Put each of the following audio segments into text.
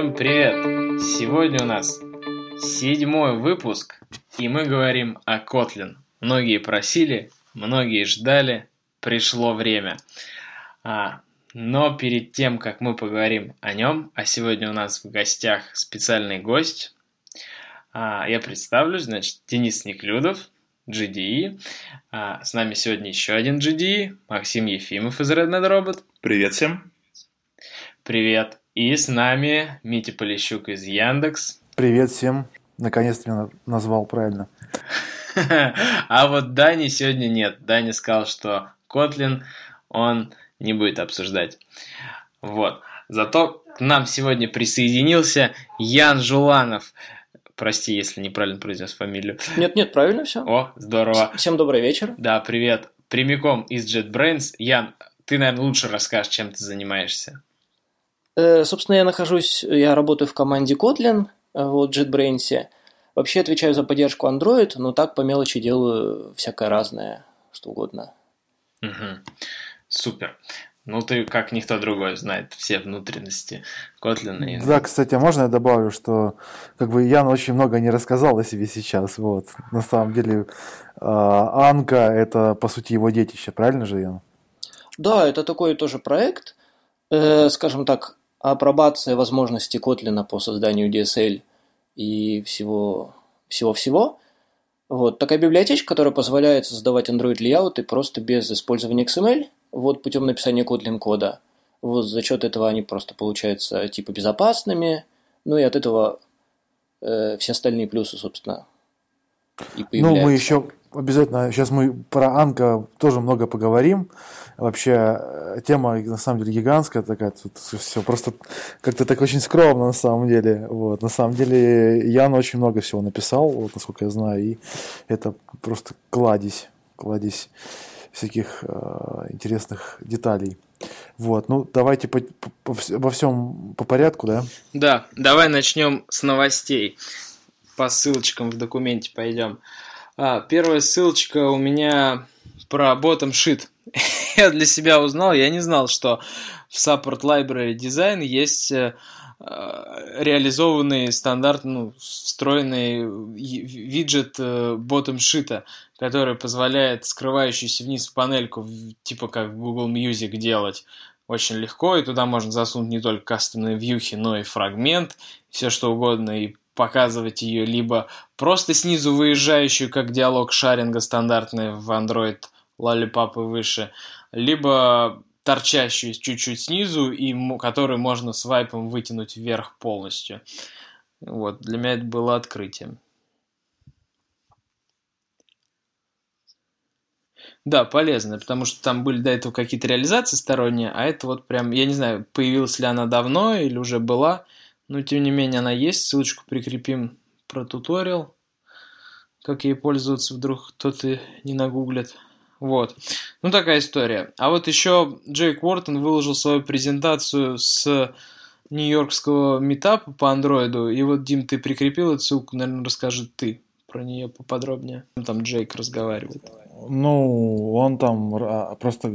Всем привет! Сегодня у нас 7-й выпуск, и мы говорим о Kotlin. Многие просили, многие ждали, пришло время. Но перед тем, как мы поговорим о нем, а сегодня у нас в гостях специальный гость, я представлю, значит, Денис Неклюдов, JDE. С нами сегодня еще один JDE, Максим Ефимов из RedMedRobot. Привет всем! Привет! И с нами Митя Полищук из Яндекс. Привет всем. Наконец-то меня назвал правильно. А вот Дани сегодня нет. Дани сказал, что Kotlin он не будет обсуждать. Вот. Зато к нам сегодня присоединился Ян Жуланов. Прости, если неправильно произнес фамилию. Нет, правильно все. О, здорово. Всем добрый вечер. Да, привет. Прямиком из JetBrains. Ян, ты, наверное, лучше расскажешь, чем ты занимаешься. Собственно, я работаю в команде Kotlin, вот, в JetBrains. Вообще отвечаю за поддержку Android, но так по мелочи делаю всякое разное, что угодно. Угу. Супер. Ну, ты, как никто другой, знает все внутренности Kotlin. И... Да, кстати, можно я добавлю, что Ян очень много не рассказал о себе сейчас. Вот. На самом деле, Анка – это, по сути, его детище, правильно же, Ян? Да, это такой тоже проект, скажем так, апробация возможностей Котлина по созданию DSL и всего-всего. Вот. Такая библиотечка, которая позволяет создавать Android-лейауты просто без использования XML, вот, путем написания Kotlin-кода. Вот, за счет этого они просто получаются типа безопасными, ну и от этого все остальные плюсы, собственно, и появляются. Ну, мы еще... Обязательно, сейчас мы про Анка тоже много поговорим. Вообще, тема, на самом деле, гигантская такая. Тут все просто как-то так очень скромно, на самом деле. Вот. На самом деле, Ян очень много всего написал, вот, насколько я знаю, и это просто кладезь всяких интересных деталей. Вот. Ну, давайте обо всем по порядку, да? Да, давай начнем с новостей. По ссылочкам в документе пойдем. Первая ссылочка у меня про bottom-shit. Я для себя узнал, я не знал, что в Support Library Design есть реализованный стандарт, встроенный виджет bottom-shit, который позволяет скрывающуюся вниз в панельку, типа как Google Music, делать очень легко, и туда можно засунуть не только кастомные вьюхи, но и фрагмент, все что угодно, и показывать ее либо просто снизу выезжающую, как диалог шаринга стандартный в Android Lollipop и выше, либо торчащую чуть-чуть снизу, и которую можно свайпом вытянуть вверх полностью. Вот, для меня это было открытием. Да, полезно, потому что там были до этого какие-то реализации сторонние, а это вот прям, я не знаю, появилась ли она давно или уже была. Но, тем не менее, она есть. Ссылочку прикрепим про туториал. Как ей пользоваться, вдруг кто-то не нагуглит. Вот. Ну, такая история. А вот еще Джейк Уортон выложил свою презентацию с нью-йоркского митапа по андроиду. И вот, Дим, ты прикрепил эту ссылку, наверное, расскажи ты про нее поподробнее. Там Джейк разговаривает. Ну, он там просто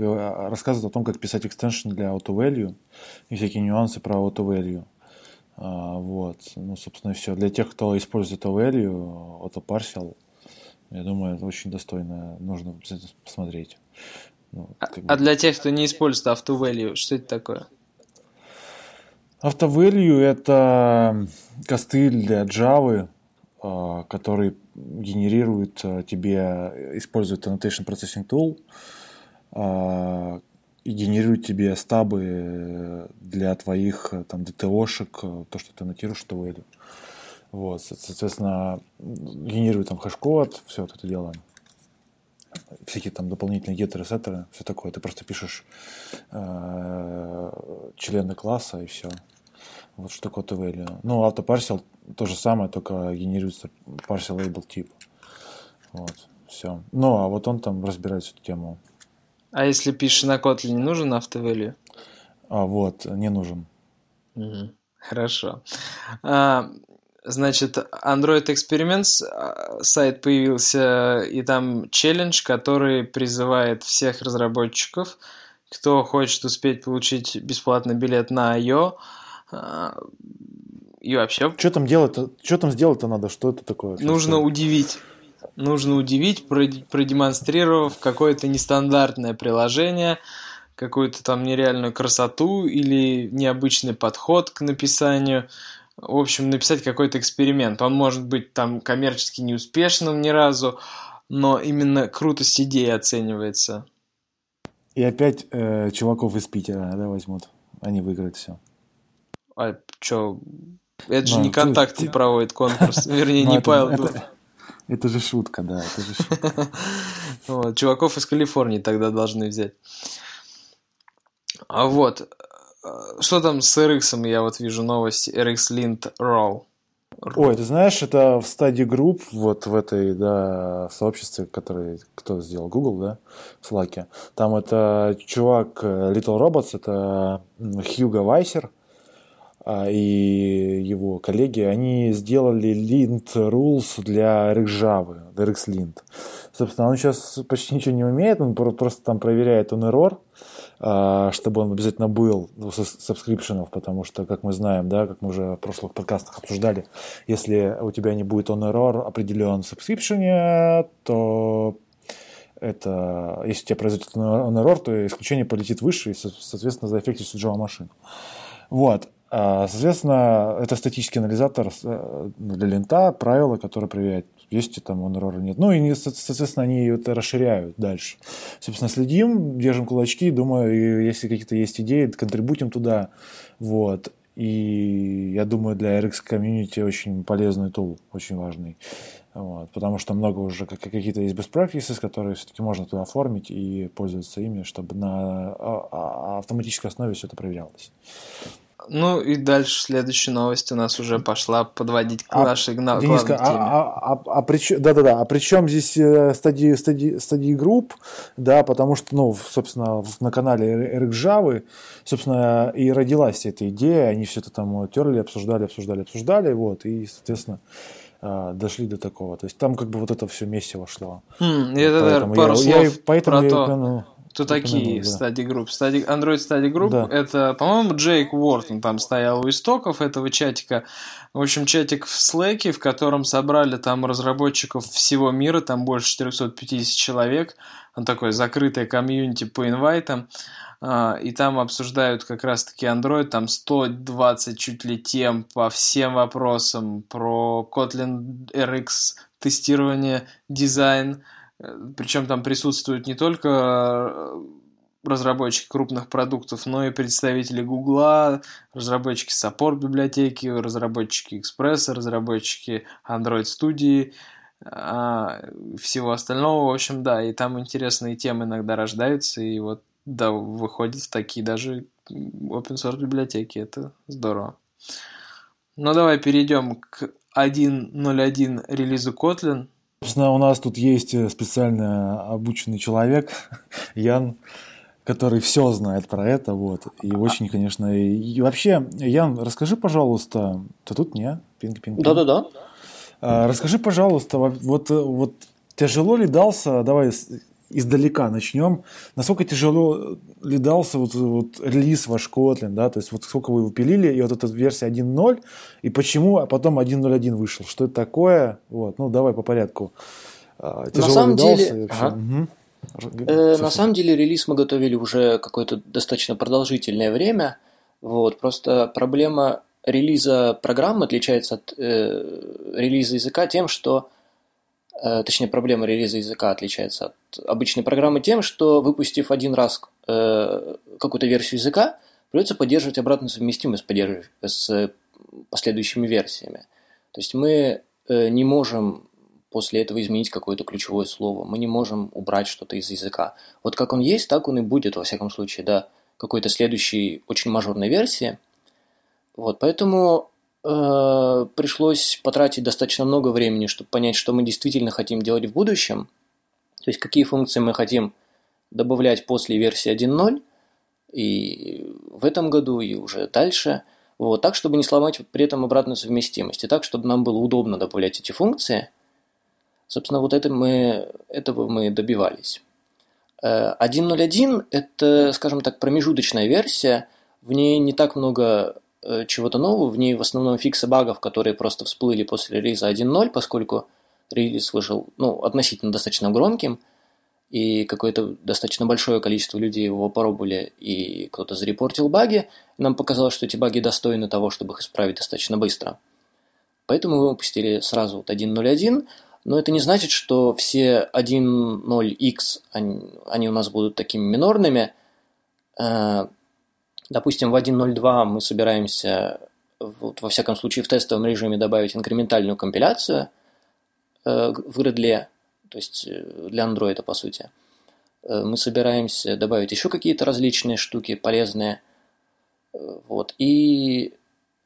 рассказывает о том, как писать экстеншн для AutoValue и всякие нюансы про AutoValue. Вот, ну, собственно, и все. Для тех, кто использует AutoValue, AutoParcel, я думаю, это очень достойно, нужно обязательно посмотреть. Ну, для тех, кто не использует AutoValue, что это такое? AutoValue – это костыль для Java, который генерирует тебе, использует Annotation Processing Tool, и генерирует тебе стабы для твоих там DTO-шек, то, что ты аннотируешь, что вэлью. Вот, соответственно, генерирует там хэш-код, все вот это дело. Всякие там дополнительные геттеры, сеттеры, все такое. Ты просто пишешь члены класса и все. Вот что такое AutoValue. Ну, AutoParcel то же самое, только генерируется parcel label тип. Вот, все. Ну, а вот он там разбирает всю эту тему. А если пишешь на Kotlin, не нужен AutoValue? Вот, не нужен. Угу. Хорошо. Значит, Android Experiments сайт появился, и там челлендж, который призывает всех разработчиков, кто хочет успеть получить бесплатный билет на I.O., и вообще... Что там делать-то? Что там сделать-то надо? Что это такое? Нужно удивить. Нужно удивить, продемонстрировав какое-то нестандартное приложение, какую-то там нереальную красоту или необычный подход к написанию. В общем, написать какой-то эксперимент. Он может быть там коммерчески неуспешным ни разу, но именно крутость идеи оценивается. И опять чуваков из Питера, да, возьмут. Они выиграют все. А чё? Это же не «Контакт» проводит конкурс. Вернее, не Павел Дуров. Это же шутка, да. Это же шутка. Вот, чуваков из Калифорнии тогда должны взять. А вот. Что там с RX? Я вот вижу новость. RxLint Roll. Ой, ты знаешь, это в Study Group, вот в этой, да, сообществе, которое кто сделал, Google, да, в Slack. Там это чувак Little Robots, это Хьюго Вайсер и его коллеги, они сделали lint rules для RxJava, для RxLint. Собственно, он сейчас почти ничего не умеет, он просто там проверяет on error, чтобы он обязательно был со subscription, потому что, как мы знаем, да, как мы уже в прошлых подкастах обсуждали, если у тебя не будет on error определен в subscription, то это, если у тебя произойдет on error, то исключение полетит выше и, соответственно, заэффектится Java машину. Вот. Соответственно, это статический анализатор для линта, правила, которые проверяют, есть там он error или нет. Ну и, соответственно, они это расширяют дальше. Собственно, следим, держим кулачки, думаю, если какие-то есть идеи, контрибутим туда. Вот. И я думаю, для RX комьюнити очень полезный тул, очень важный. Вот. Потому что много уже какие-то есть best practices, которые все-таки можно туда оформить и пользоваться ими, чтобы на автоматической основе все это проверялось. Ну и дальше следующая новость у нас уже пошла подводить к нашей главной теме. А при чем здесь Study Group, да, потому что, ну, собственно, на канале RxJava, собственно, и родилась эта идея, они все это там терли, обсуждали, вот, и, соответственно, дошли до такого. То есть там как бы вот это все вместе вошло. Кто такие Study Group? Android Study Group, да. Это, по-моему, Джейк Уортон там стоял у истоков этого чатика. В общем, чатик в Slack, в котором собрали там разработчиков всего мира, там больше 450 человек. Он такой закрытое комьюнити по инвайтам. И там обсуждают как раз-таки Android, там 120 чуть ли тем по всем вопросам про Kotlin, RX, тестирование, дизайн. Причем там присутствуют не только разработчики крупных продуктов, но и представители Гугла, разработчики саппорт библиотеки, разработчики Экспресса, разработчики Android Studio, всего остального. В общем, да, и там интересные темы иногда рождаются, и вот, да, выходят в такие даже open-source библиотеки. Это здорово. Ну, давай перейдем к 1.0.1 релизу Kotlin. Собственно, у нас тут есть специально обученный человек, Ян, который все знает про это, вот, и очень, конечно, и вообще, Ян, расскажи, пожалуйста, ты тут, не? Пинг-пинг. Да-да-да. Расскажи, пожалуйста, вот тяжело ли дался, давай издалека начнем, насколько тяжело ли дался вот релиз ваш Kotlin, да, то есть вот сколько вы его пилили, и вот эта версия 1.0, и почему, а потом 1.0.1 вышел, что это такое, вот, ну, давай по порядку. Тяжело на самом деле, на самом деле релиз мы готовили уже какое-то достаточно продолжительное время, вот, просто проблема релиза программы отличается от релиза языка тем, что точнее, проблема релиза языка отличается от обычной программы тем, что, выпустив один раз какую-то версию языка, придется поддерживать обратную совместимость с последующими версиями. То есть мы не можем после этого изменить какое-то ключевое слово, мы не можем убрать что-то из языка. Вот как он есть, так он и будет, во всяком случае, до какой-то следующей очень мажорной версии. Вот, поэтому... пришлось потратить достаточно много времени, чтобы понять, что мы действительно хотим делать в будущем, то есть какие функции мы хотим добавлять после версии 1.0 и в этом году, и уже дальше, вот, так, чтобы не сломать при этом обратную совместимость, и так, чтобы нам было удобно добавлять эти функции. Собственно, вот этого мы добивались. 1.0.1 – это, скажем так, промежуточная версия, в ней не так много чего-то нового, в ней в основном фиксы багов, которые просто всплыли после релиза 1.0, поскольку релиз вышел относительно достаточно громким, и какое-то достаточно большое количество людей его попробовали, и кто-то зарепортил баги. Нам показалось, что эти баги достойны того, чтобы их исправить достаточно быстро. Поэтому мы выпустили сразу 1.0.1, но это не значит, что все 1.0x, они у нас будут такими минорными. Допустим, в 1.0.2 мы собираемся, во всяком случае, в тестовом режиме добавить инкрементальную компиляцию в Gradle, то есть для Android, по сути. Мы собираемся добавить еще какие-то различные штуки полезные. И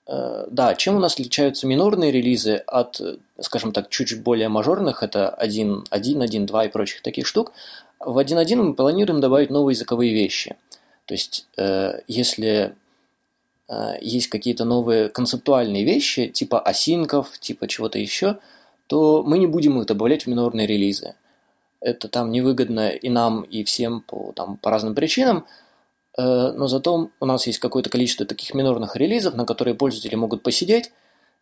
да, чем у нас отличаются минорные релизы от, скажем так, чуть более мажорных, это 1.1, 1.2 и прочих таких штук. В 1.1 мы планируем добавить новые языковые вещи. То есть, если есть какие-то новые концептуальные вещи, типа асинков, типа чего-то еще, то мы не будем их добавлять в минорные релизы. Это там невыгодно и нам, и всем по разным причинам, но зато у нас есть какое-то количество таких минорных релизов, на которые пользователи могут посидеть,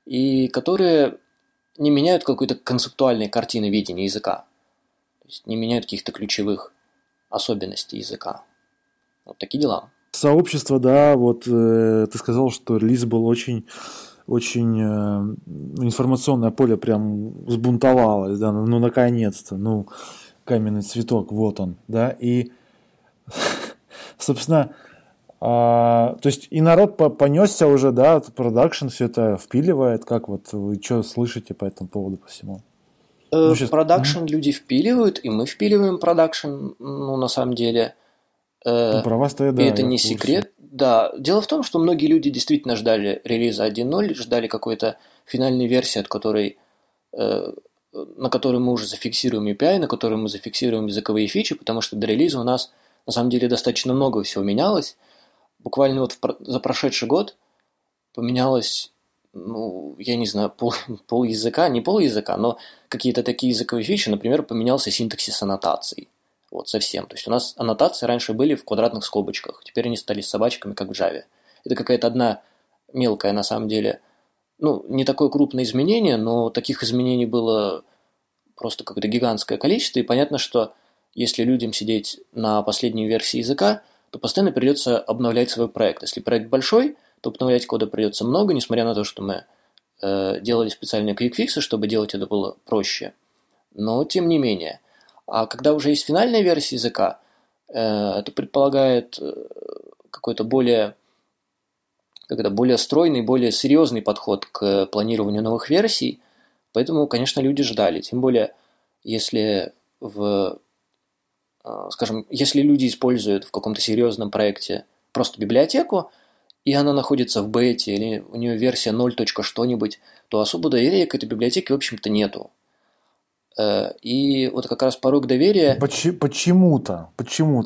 и которые не меняют какой-то концептуальной картины видения языка, то есть не меняют каких-то ключевых особенностей языка. Вот такие дела. Сообщество, да, ты сказал, что релиз был очень информационное поле прям взбунтовалось, да, наконец-то, каменный цветок, вот он, да, и, собственно, то есть и народ понесся уже, да, продакшн все это впиливает, как вы что слышите по этому поводу, по всему? Продакшн люди впиливают, и мы впиливаем продакшн, на самом деле. Про вас-то я, да, и это не секрет. Да, дело в том, что многие люди действительно ждали релиза 1.0, ждали какой-то финальной версии, на которой мы уже зафиксируем API, на которой мы зафиксируем языковые фичи, потому что до релиза у нас на самом деле достаточно много всего менялось. Буквально за прошедший год поменялось, я не знаю, пол языка, не пол языка, но какие-то такие языковые фичи, например, поменялся синтаксис аннотаций. Совсем. То есть у нас аннотации раньше были в квадратных скобочках, теперь они стали с собачками, как в Java. Это какая-то одна мелкая, на самом деле, не такое крупное изменение, но таких изменений было просто какое-то гигантское количество, и понятно, что если людям сидеть на последней версии языка, то постоянно придется обновлять свой проект. Если проект большой, то обновлять кода придется много, несмотря на то, что мы делали специальные квикфиксы, чтобы делать это было проще. Но тем не менее. А когда уже есть финальная версия языка, это предполагает какой-то более стройный, более серьезный подход к планированию новых версий. Поэтому, конечно, люди ждали. Тем более, если люди используют в каком-то серьезном проекте просто библиотеку, и она находится в бете, или у нее версия 0. что-нибудь, то особо доверия к этой библиотеке, в общем-то, нету. И как раз порог доверия... Почему-то.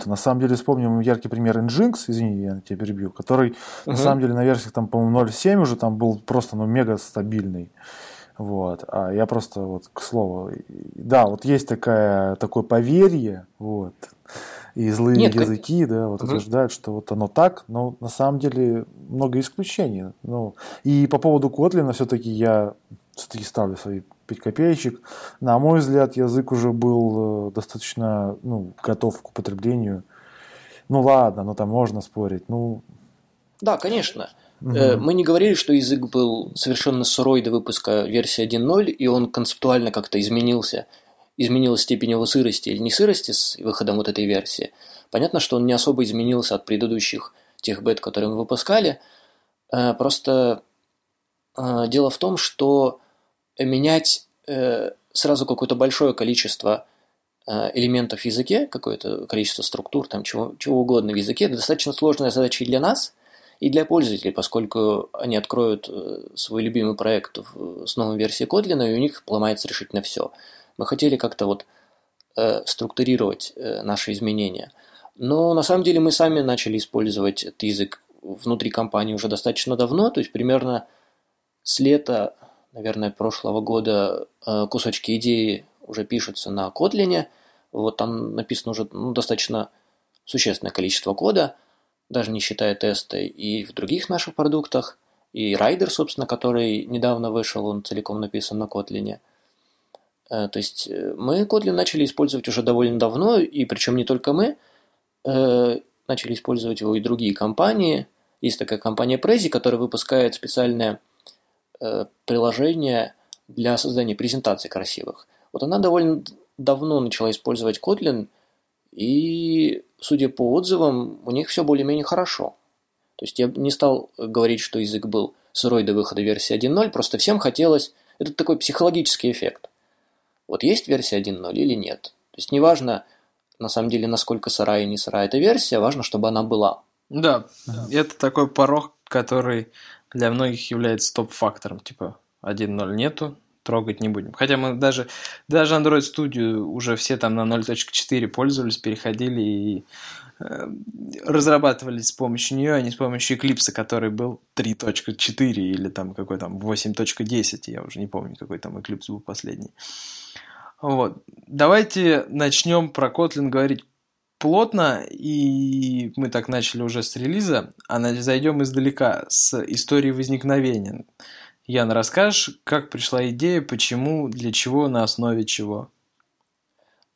На самом деле, вспомним яркий пример Nginx, извини, я тебя перебью, который, на самом деле, на версиях, по-моему, 0.7 уже там был просто, мега стабильный. А я просто, к слову... Да, есть такое поверье, и злые языки, да, утверждают, что оно так, но на самом деле много исключений. И по поводу Kotlin все-таки я... Все-таки ставлю свои 5 копеечек. На мой взгляд, язык уже был достаточно готов к употреблению. Ладно, там можно спорить. Да, конечно. Мы не говорили, что язык был совершенно сырой до выпуска версии 1.0, и он концептуально как-то изменился. Изменилась степень его сырости или не сырости с выходом этой версии. Понятно, что он не особо изменился от предыдущих тех бет, которые мы выпускали. Просто... Дело в том, что менять сразу какое-то большое количество элементов в языке, какое-то количество структур, чего угодно в языке, это достаточно сложная задача и для нас, и для пользователей, поскольку они откроют свой любимый проект с новой версией Kotlin, и у них поломается решительно все. Мы хотели как-то структурировать наши изменения. Но на самом деле мы сами начали использовать этот язык внутри компании уже достаточно давно, то есть примерно... С лета, наверное, прошлого года кусочки идеи уже пишутся на Kotlin. Там написано уже достаточно существенное количество кода, даже не считая теста, и в других наших продуктах. и райдер, собственно, который недавно вышел, он целиком написан на Kotlin. То есть мы Kotlin начали использовать уже довольно давно, и причем не только мы, начали использовать его и другие компании. Есть такая компания Prezi, которая выпускает специальное приложение для создания презентаций красивых. Вот она довольно давно начала использовать Kotlin, и, судя по отзывам, у них все более-менее хорошо. То есть я не стал говорить, что язык был сырой до выхода версии 1.0, просто всем хотелось... Это такой психологический эффект. Вот есть версия 1.0 или нет. То есть неважно, на самом деле, насколько сырая и не сырая эта версия, важно, чтобы она была. Да, это такой порог, который для многих является топ-фактором. Типа 1.0 нету, трогать не будем. Хотя мы даже Android Studio уже все там на 0.4 пользовались, переходили и разрабатывались с помощью нее, а не с помощью Eclipse, который был 3.4 или там какой там 8.10, я уже не помню, какой там Eclipse был последний. Вот. Давайте начнем про Kotlin говорить плотно, и мы так начали уже с релиза, а зайдем издалека, с истории возникновения. Ян, расскажешь, как пришла идея, почему, для чего, на основе чего?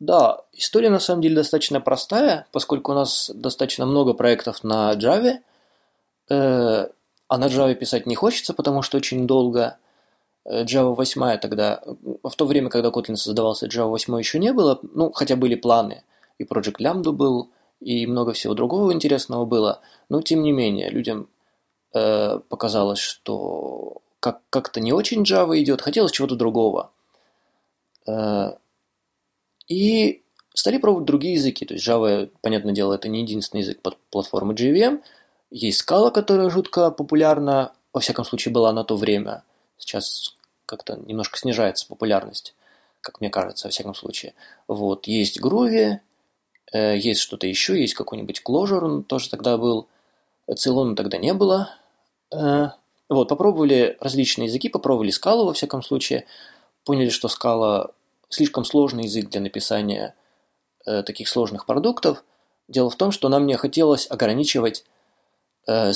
Да, история на самом деле достаточно простая, поскольку у нас достаточно много проектов на Java, а на Java писать не хочется, потому что очень долго. Java 8 тогда, в то время, когда Kotlin создавался, Java 8 еще не было, ну, хотя были планы, и Project Lambda был, и много всего другого интересного было, но, тем не менее, людям показалось, что как-то не очень Java идет, хотелось чего-то другого. И стали пробовать другие языки. То есть Java, понятное дело, это не единственный язык под платформы JVM. Есть Scala, которая жутко популярна, во всяком случае, была на то время. Сейчас как-то немножко снижается популярность, как мне кажется, во всяком случае. Вот. Есть Groovy, есть что-то еще, есть какой-нибудь Clojure, он тоже тогда был. Ceylon тогда не было. Вот, попробовали различные языки, попробовали Scala, во всяком случае. Поняли, что Scala слишком сложный язык для написания таких сложных продуктов. Дело в том, что нам не хотелось ограничивать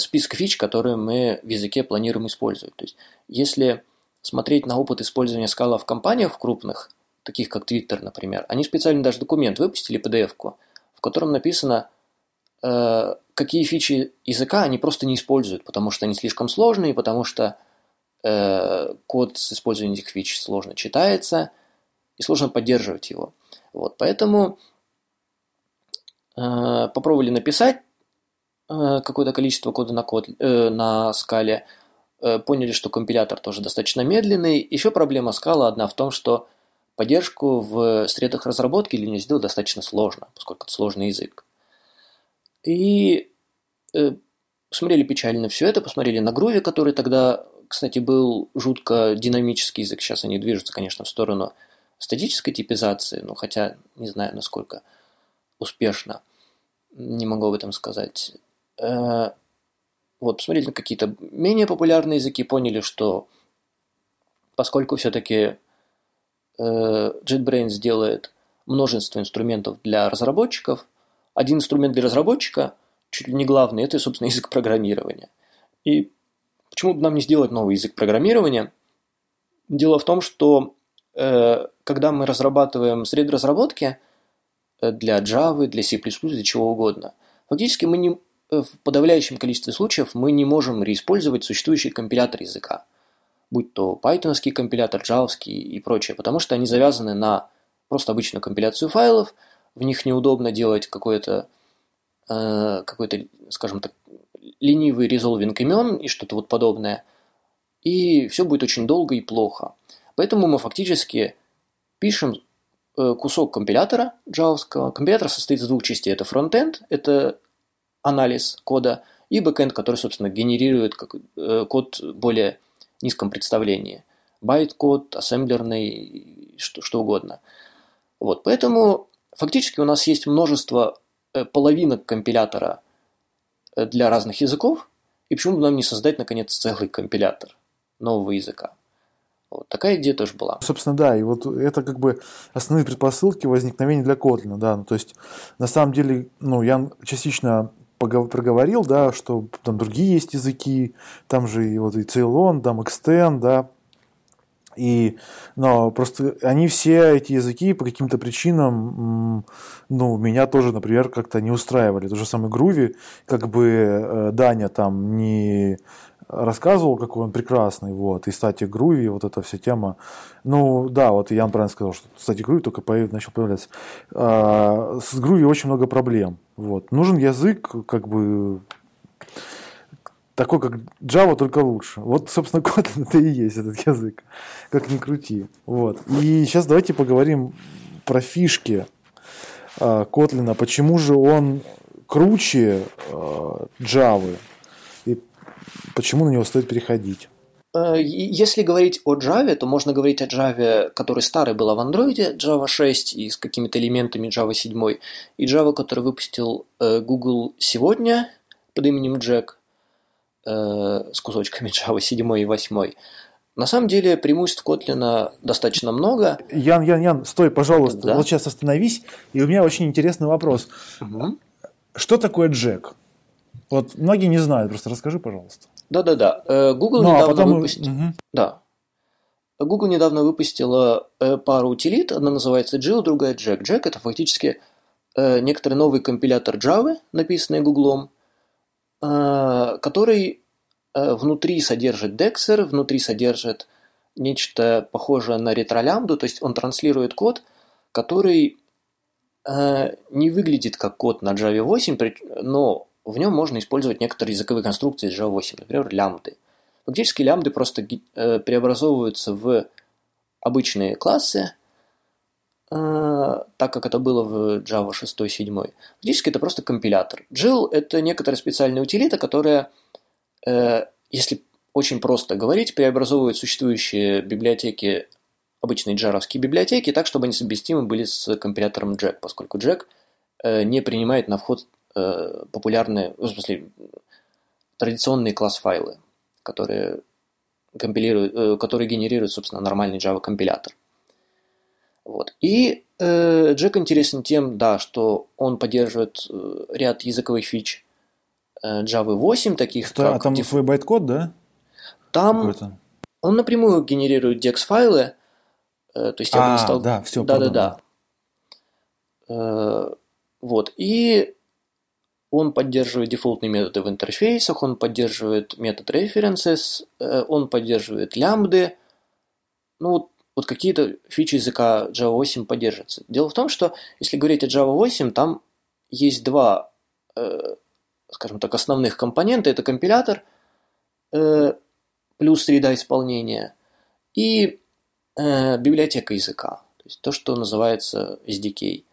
список фич, которые мы в языке планируем использовать. То есть, если смотреть на опыт использования Scala в компаниях крупных, таких как Twitter, например, они специально даже документ выпустили, PDF-ку, в котором написано, какие фичи языка они просто не используют, потому что они слишком сложные, потому что код с использованием этих фич сложно читается и сложно поддерживать его. Вот, поэтому попробовали написать какое-то количество кода на Scala. Поняли, что компилятор тоже достаточно медленный. Еще проблема Scala одна в том, что поддержку в средах разработки или не сделать достаточно сложно, поскольку это сложный язык. И посмотрели печально на все это, посмотрели на Groovy, который тогда, кстати, был жутко динамический язык. Сейчас они движутся, конечно, в сторону статической типизации, но хотя не знаю, насколько успешно. Не могу об этом сказать. Вот, посмотрели на какие-то менее популярные языки, поняли, что поскольку все-таки JetBrains делает множество инструментов для разработчиков, один инструмент для разработчика, чуть ли не главный, это, собственно, язык программирования. И почему бы нам не сделать новый язык программирования? Дело в том, что когда мы разрабатываем среды разработки для Java, для C++, для чего угодно, фактически мы не... В подавляющем количестве случаев мы не можем реиспользовать существующий компилятор языка, будь то пайтоновский компилятор, джавский и прочее, потому что они завязаны на просто обычную компиляцию файлов, в них неудобно делать какой-то, скажем так, ленивый резолвинг имен и что-то вот подобное, и все будет очень долго и плохо. Поэтому мы фактически пишем кусок компилятора джавского. Компилятор состоит из двух частей. Это фронтенд, это анализ кода, и бэкэнд, который, собственно, генерирует код в более низком представлении. Байт-код, ассемблерный, что угодно. Вот, поэтому фактически у нас есть множество половинок компилятора для разных языков, и почему бы нам не создать, наконец, целый компилятор нового языка. Вот такая идея тоже была. Собственно, да, и вот это как бы основные предпосылки возникновения для Kotlin, да, ну, то есть, на самом деле, ну, Ян частично проговорил, да, что там другие есть языки, там же и вот и Ceylon, там Extend, да, и, но просто они все эти языки по каким-то причинам, ну, меня тоже, например, как-то не устраивали. То же самое Groovy, как бы Даня там не рассказывал, какой он прекрасный, вот, и Static Groovy, вот эта вся тема. Ну, да, вот Ян правильно сказал, что Static Groovy только начал появляться. С Groovy очень много проблем, вот. Нужен язык, как бы... такой, как Java, только лучше. Вот, собственно, Kotlin это и есть этот язык. Как ни крути. Вот. И сейчас давайте поговорим про фишки Kotlin. Почему же он круче Java? И почему на него стоит переходить? Если говорить о Java, то можно говорить о Java, который старый был в Android, Java 6 и с какими-то элементами Java 7. И Java, который выпустил Google сегодня под именем Jack, с кусочками Java 7 и 8. На самом деле преимуществ Котлина достаточно много. Ян, стой, пожалуйста, да? Вот сейчас остановись. И у меня очень интересный вопрос. Угу. Что такое Jack? Вот многие не знают, просто расскажи, пожалуйста. Да-да-да. Google недавно выпустила пару утилит. Одна называется Jill, другая Jack. Jack – это фактически некоторый новый компилятор Java, написанный Google, который внутри содержит Dexter, внутри содержит нечто похожее на ретролямбду, то есть он транслирует код, который не выглядит как код на Java 8, но в нем можно использовать некоторые языковые конструкции из Java 8, например, лямбды. Фактически лямбды просто преобразовываются в обычные классы, так как это было в Java 6 и 7. Фактически это просто компилятор. Jill – это некоторая специальная утилита, которая, если очень просто говорить, преобразовывает существующие библиотеки, обычные джаровские библиотеки, так, чтобы они совместимы были с компилятором Jack, поскольку Jack не принимает на вход популярные, в смысле, традиционные класс-файлы, которые генерируют, собственно, нормальный Java-компилятор. Вот. И Jack интересен тем, да, что он поддерживает ряд языковых фич Java 8, таких как... А там свой байткод, да? Там какой-то? Он напрямую генерирует DEX-файлы. То есть я бы не стал... да, все, да. Вот. И он поддерживает дефолтные методы в интерфейсах, он поддерживает метод references, он поддерживает лямбды. Ну, вот какие-то фичи языка Java 8 поддерживаются. Дело в том, что если говорить о Java 8, там есть два, скажем так, основных компонента. Это компилятор плюс среда исполнения и библиотека языка. То есть то, что называется SDK,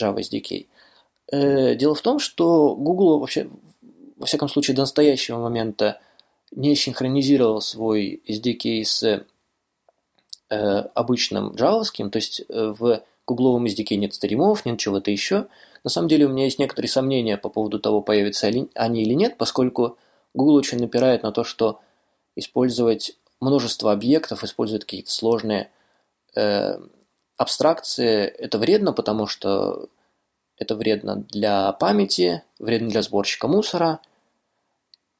Java SDK. Дело в том, что Google вообще, во всяком случае, до настоящего момента не синхронизировал свой SDK с обычным джавовским, то есть в гугловом SDK нет стримов, нет чего-то еще. На самом деле у меня есть некоторые сомнения по поводу того, появятся они или нет, поскольку Google очень напирает на то, что использовать множество объектов, использовать какие-то сложные абстракции, это вредно, потому что это вредно для памяти, вредно для сборщика мусора.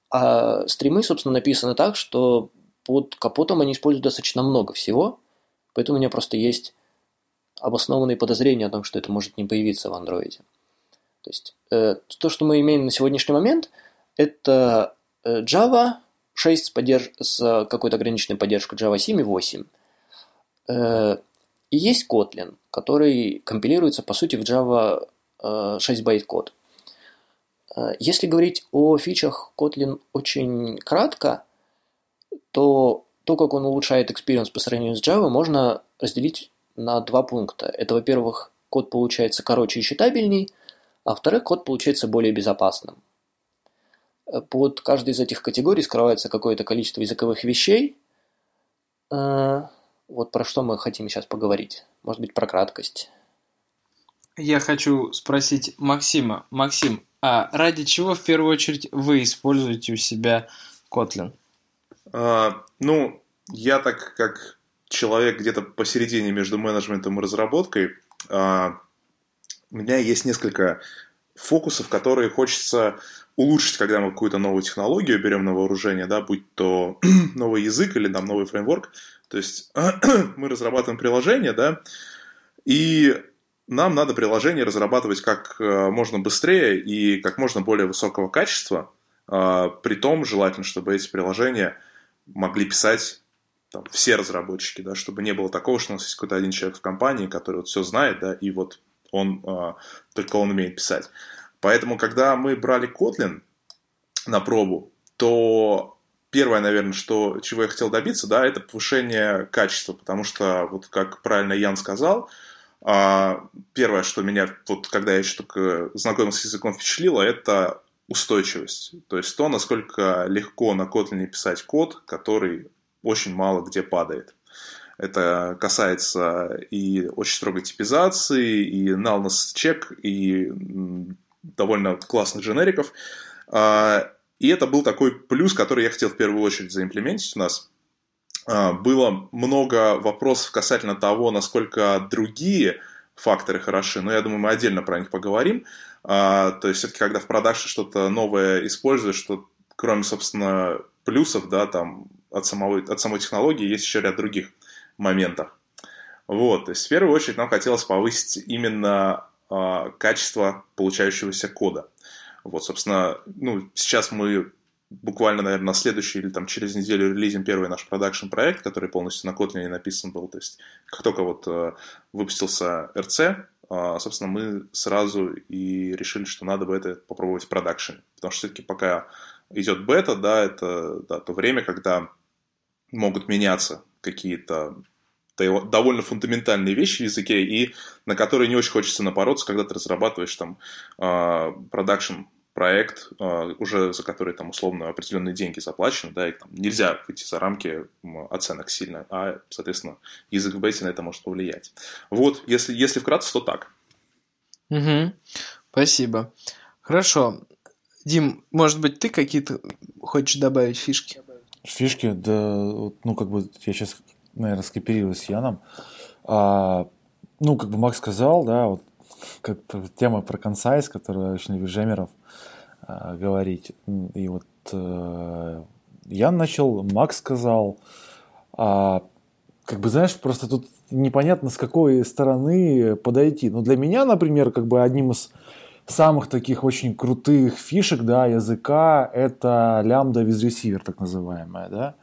А стримы, собственно, написаны так, что под капотом они используют достаточно много всего, поэтому у меня просто есть обоснованные подозрения о том, что это может не появиться в Android. То есть то, что мы имеем на сегодняшний момент, это Java 6 с какой-то ограниченной поддержкой Java 7 и 8. И есть Kotlin, который компилируется, по сути, в Java 6 байткод. Если говорить о фичах Kotlin очень кратко, то как он улучшает экспириенс по сравнению с Java, можно разделить на два пункта. Это, во-первых, код получается короче и читабельней, а во-вторых, код получается более безопасным. Под каждой из этих категорий скрывается какое-то количество языковых вещей. Вот про что мы хотим сейчас поговорить. Может быть, про краткость. Я хочу спросить Максима. Максим, а ради чего в первую очередь вы используете у себя Kotlin? Ну, я так как человек где-то посередине между менеджментом и разработкой, у меня есть несколько фокусов, которые хочется улучшить, когда мы какую-то новую технологию берем на вооружение, да, будь то новый язык или там новый фреймворк. То есть мы разрабатываем приложение, да, и нам надо приложение разрабатывать как можно быстрее и как можно более высокого качества, при том желательно, чтобы эти приложения могли писать там все разработчики, да, чтобы не было такого, что у нас есть какой-то один человек в компании, который вот все знает, да, и вот он, только он умеет писать. Поэтому, когда мы брали Kotlin на пробу, то первое, наверное, что, чего я хотел добиться, да, это повышение качества, потому что, вот как правильно Ян сказал, первое, что меня, вот, когда я еще только знакомился с языком, впечатлило, это устойчивость. То есть то, насколько легко на Kotlin писать код, который очень мало где падает. Это касается и очень строгой типизации, и nullness check, и довольно классных дженериков. И это был такой плюс, который я хотел в первую очередь заимплементить у нас. Было много вопросов касательно того, насколько другие факторы хороши, но я думаю, мы отдельно про них поговорим. То есть все-таки, когда в продакшн что-то новое используешь, что кроме, собственно, плюсов, да, там, от самой технологии есть еще ряд других моментов. Вот, то есть в первую очередь нам хотелось повысить именно качество получающегося кода. Вот, собственно, ну, сейчас мы буквально, наверное, на следующий или там через неделю релизим первый наш продакшн-проект, который полностью на Kotlin написан был. То есть как только вот выпустился RC, собственно, мы сразу и решили, что надо бы это попробовать в продакшене. Потому что все-таки пока идет бета, да, это да, то время, когда могут меняться какие-то довольно фундаментальные вещи в языке, и на которые не очень хочется напороться, когда ты разрабатываешь там продакшн-проект, уже за который там условно определенные деньги заплачены, да, и там нельзя выйти за рамки оценок сильно, а, соответственно, язык в бете на это может повлиять. Вот, если вкратце, то так. Угу. Спасибо. Хорошо. Дим, может быть, ты какие-то хочешь добавить фишки? Фишки? Да, ну, как бы я сейчас, наверное, скопировал с Яном. Ну, как бы Макс сказал, да, вот как тема про консайз, которую очень любит Жемеров говорить. И вот Ян начал, Макс сказал. Как бы, знаешь, просто тут непонятно, с какой стороны подойти. Но для меня, например, как бы одним из самых таких очень крутых фишек, да, языка — это лямбда with receiver, так называемая, да.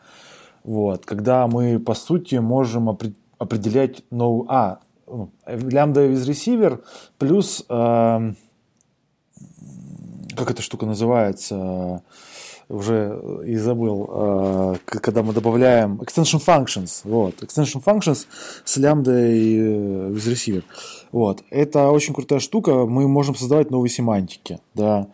Вот, когда мы, по сути, можем определять новую... лямбда with receiver плюс... как эта штука называется? Уже и забыл. Когда мы добавляем... Extension functions. Вот. Extension functions с лямбдой with receiver. Вот. Это очень крутая штука. Мы можем создавать новые семантики. Да.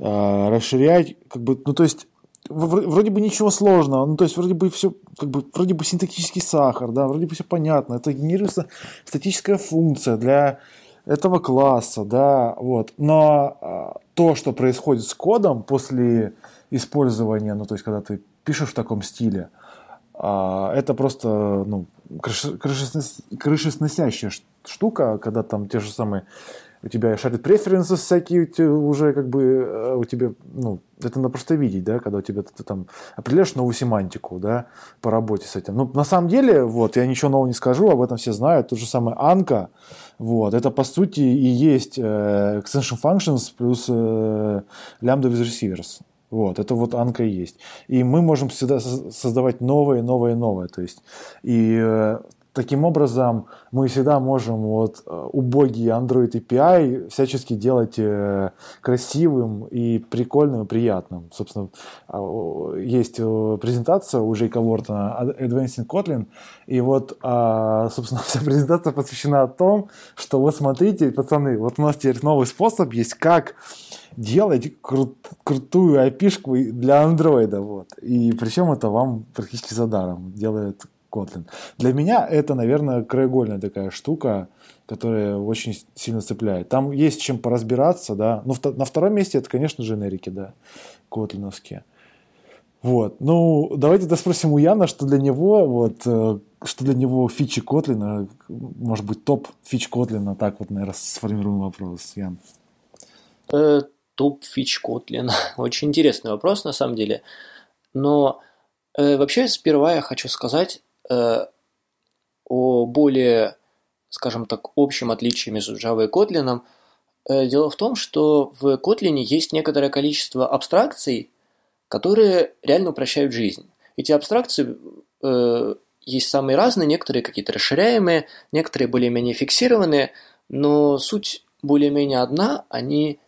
Расширять. Как бы, ну, то есть... Вроде бы ничего сложного, ну, то есть вроде бы все, как бы, вроде бы синтактический сахар, да, вроде бы все понятно, это генерируется статическая функция для этого класса, да, вот, но то, что происходит с кодом после использования, ну, то есть когда ты пишешь в таком стиле, это просто, ну, крышесносящая штука, когда там те же самые... У тебя шарит преференсы всякие уже как бы у тебя, ну, это надо просто видеть, да, когда у тебя ты там определяешь новую семантику, да, по работе с этим. Ну, на самом деле, вот, я ничего нового не скажу, об этом все знают, то же самое Анка, вот, это по сути и есть extension functions плюс lambda with receivers, вот, это вот Анка и есть. И мы можем всегда создавать новые, то есть, и... Таким образом, мы всегда можем вот убогий Android API всячески делать красивым и прикольным, и приятным. Собственно, есть презентация у Джейка Уортона «Advancing Kotlin», и вот, собственно, вся презентация посвящена о том, что вот смотрите, пацаны, вот у нас теперь новый способ есть, как делать крутую айпишку для Android. Вот. И причем это вам практически за даром делает Kotlin. Для меня это, наверное, краеугольная такая штука, которая очень сильно цепляет. Там есть чем поразбираться, да. Но на втором месте это, конечно, дженерики, да, котлиновские. Вот. Ну, давайте доспросим у Яна, что для него, вот, что для него фичи Kotlin, может быть, топ фич Kotlin, так вот, наверное, сформируем вопрос, Ян. топ-фич Kotlin? Очень интересный вопрос, на самом деле. Но вообще сперва я хочу сказать о более, скажем так, общем отличии между Java и Kotlin. Дело в том, что в Kotlin есть некоторое количество абстракций, которые реально упрощают жизнь. Эти абстракции есть самые разные, некоторые какие-то расширяемые, некоторые более-менее фиксированные, но суть более-менее одна, они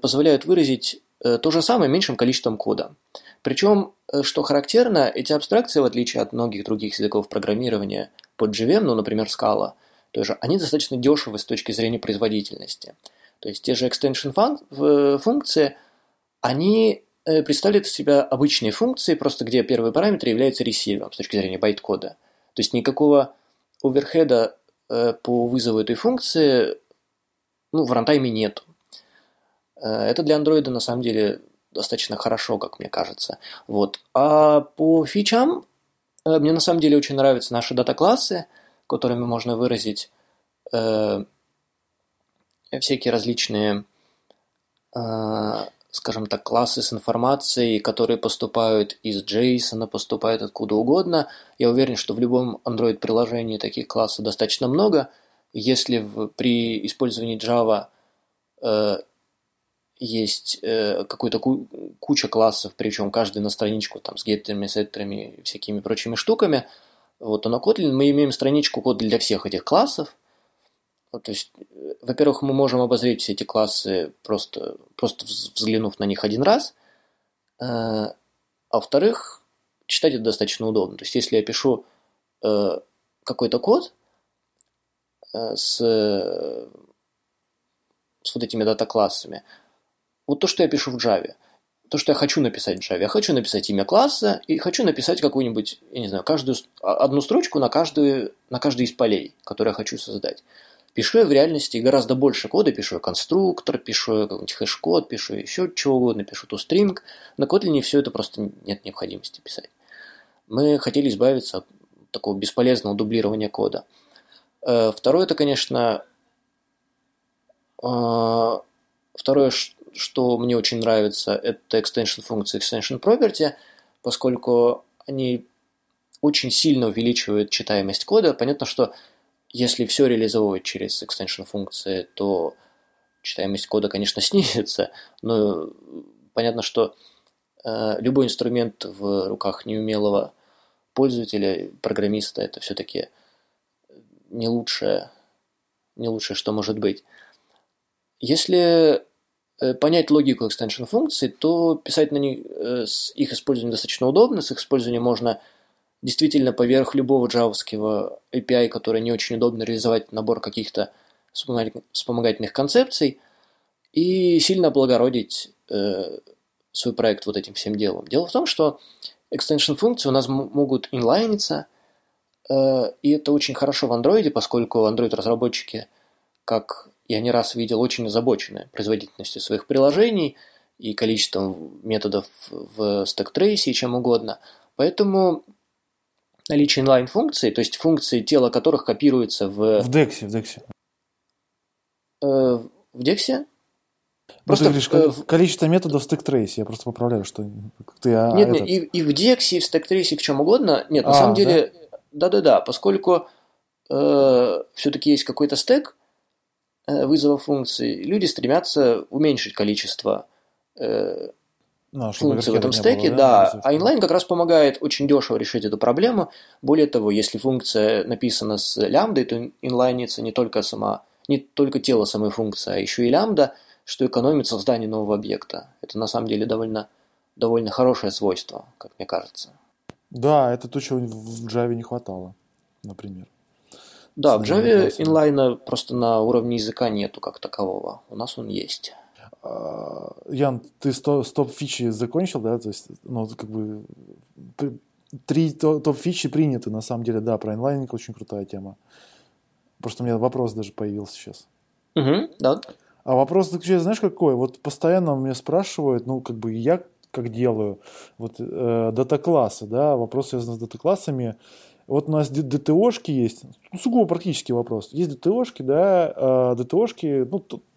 позволяют выразить то же самое меньшим количеством кода. Причем, что характерно, эти абстракции, в отличие от многих других языков программирования под JVM, ну, например, Scala, тоже, они достаточно дешевы с точки зрения производительности. То есть те же extension функции, они представляют из себя обычные функции, просто где первый параметр является ресивером с точки зрения байткода. То есть никакого оверхеда по вызову этой функции в рантайме нету. Это для Android на самом деле достаточно хорошо, как мне кажется. Вот. А по фичам мне на самом деле очень нравятся наши дата-классы, которыми можно выразить всякие различные, скажем так, классы с информацией, которые поступают из JSON, поступают откуда угодно. Я уверен, что в любом Android-приложении таких классов достаточно много. Если при использовании Java есть какая-то куча классов, причем каждый на страничку там, с геттерами, сеттерами и всякими прочими штуками, вот, а на Kotlin мы имеем страничку код для всех этих классов. Вот, то есть, во-первых, мы можем обозреть все эти классы, просто взглянув на них один раз. А во-вторых, читать это достаточно удобно. То есть, если я пишу какой-то код с вот этими дата-классами, вот то, что я пишу в Java, то, что я хочу написать в Java. Я хочу написать имя класса и хочу написать какую-нибудь, я не знаю, одну строчку на каждый из полей, которые я хочу создать. Пишу я в реальности гораздо больше кода, пишу я конструктор, пишу я какой-нибудь хэш-код, пишу еще чего угодно, пишу toString. На Kotlin все это просто нет необходимости писать. Мы хотели избавиться от такого бесполезного дублирования кода. Второе, что мне очень нравится, это extension функции, extension property, поскольку они очень сильно увеличивают читаемость кода. Понятно, что если все реализовывать через extension функции, то читаемость кода, конечно, снизится, но понятно, что любой инструмент в руках неумелого пользователя, программиста, это все-таки не лучшее, что может быть. Если понять логику extension функций, то писать на них с их использованием достаточно удобно. С их использованием можно действительно поверх любого джавовского API, который не очень удобно, реализовать набор каких-то вспомогательных концепций и сильно облагородить свой проект вот этим всем делом. Дело в том, что extension функции у нас могут инлайниться, и это очень хорошо в Android, поскольку Android-разработчики, как я не раз видел, очень озабочены производительностью своих приложений и количеством методов в стэк-трейсе и чем угодно. Поэтому наличие inline-функций, то есть функции, тело которых копируется в DEX. В DEX? Просто ты говоришь, количество методов в стэк-трейсе. Я просто поправляю, что ты... Нет, и в DEX, и в стэк-трейсе, и в чем угодно. Нет, на самом деле... Да-да-да, поскольку все-таки есть какой-то стэк вызова функций, люди стремятся уменьшить количество функций в этом стеке, да. А inline как раз помогает очень дешево решить эту проблему. Более того, если функция написана с лямбдой, то инлайнится не только тело самой функции, а еще и лямбда, что экономит создание нового объекта. Это на самом деле довольно хорошее свойство, как мне кажется. Да, это то, чего в Java не хватало, например. Да, в Java инлайна просто на уровне языка нету как такового. У нас он есть. Ян, ты топ-фичи закончил, да? То есть, три топ-фичи приняты, на самом деле, да, про инлайнинг очень крутая тема. Просто у меня вопрос даже появился сейчас. Угу, да. А вопрос, знаешь, какой? Вот постоянно меня спрашивают, я как делаю, вот дата-классы, да, вопрос связан с дата-классами. Вот у нас ДТОшки есть, сугубо практический вопрос. Есть ДТОшки, да, ДТОшки,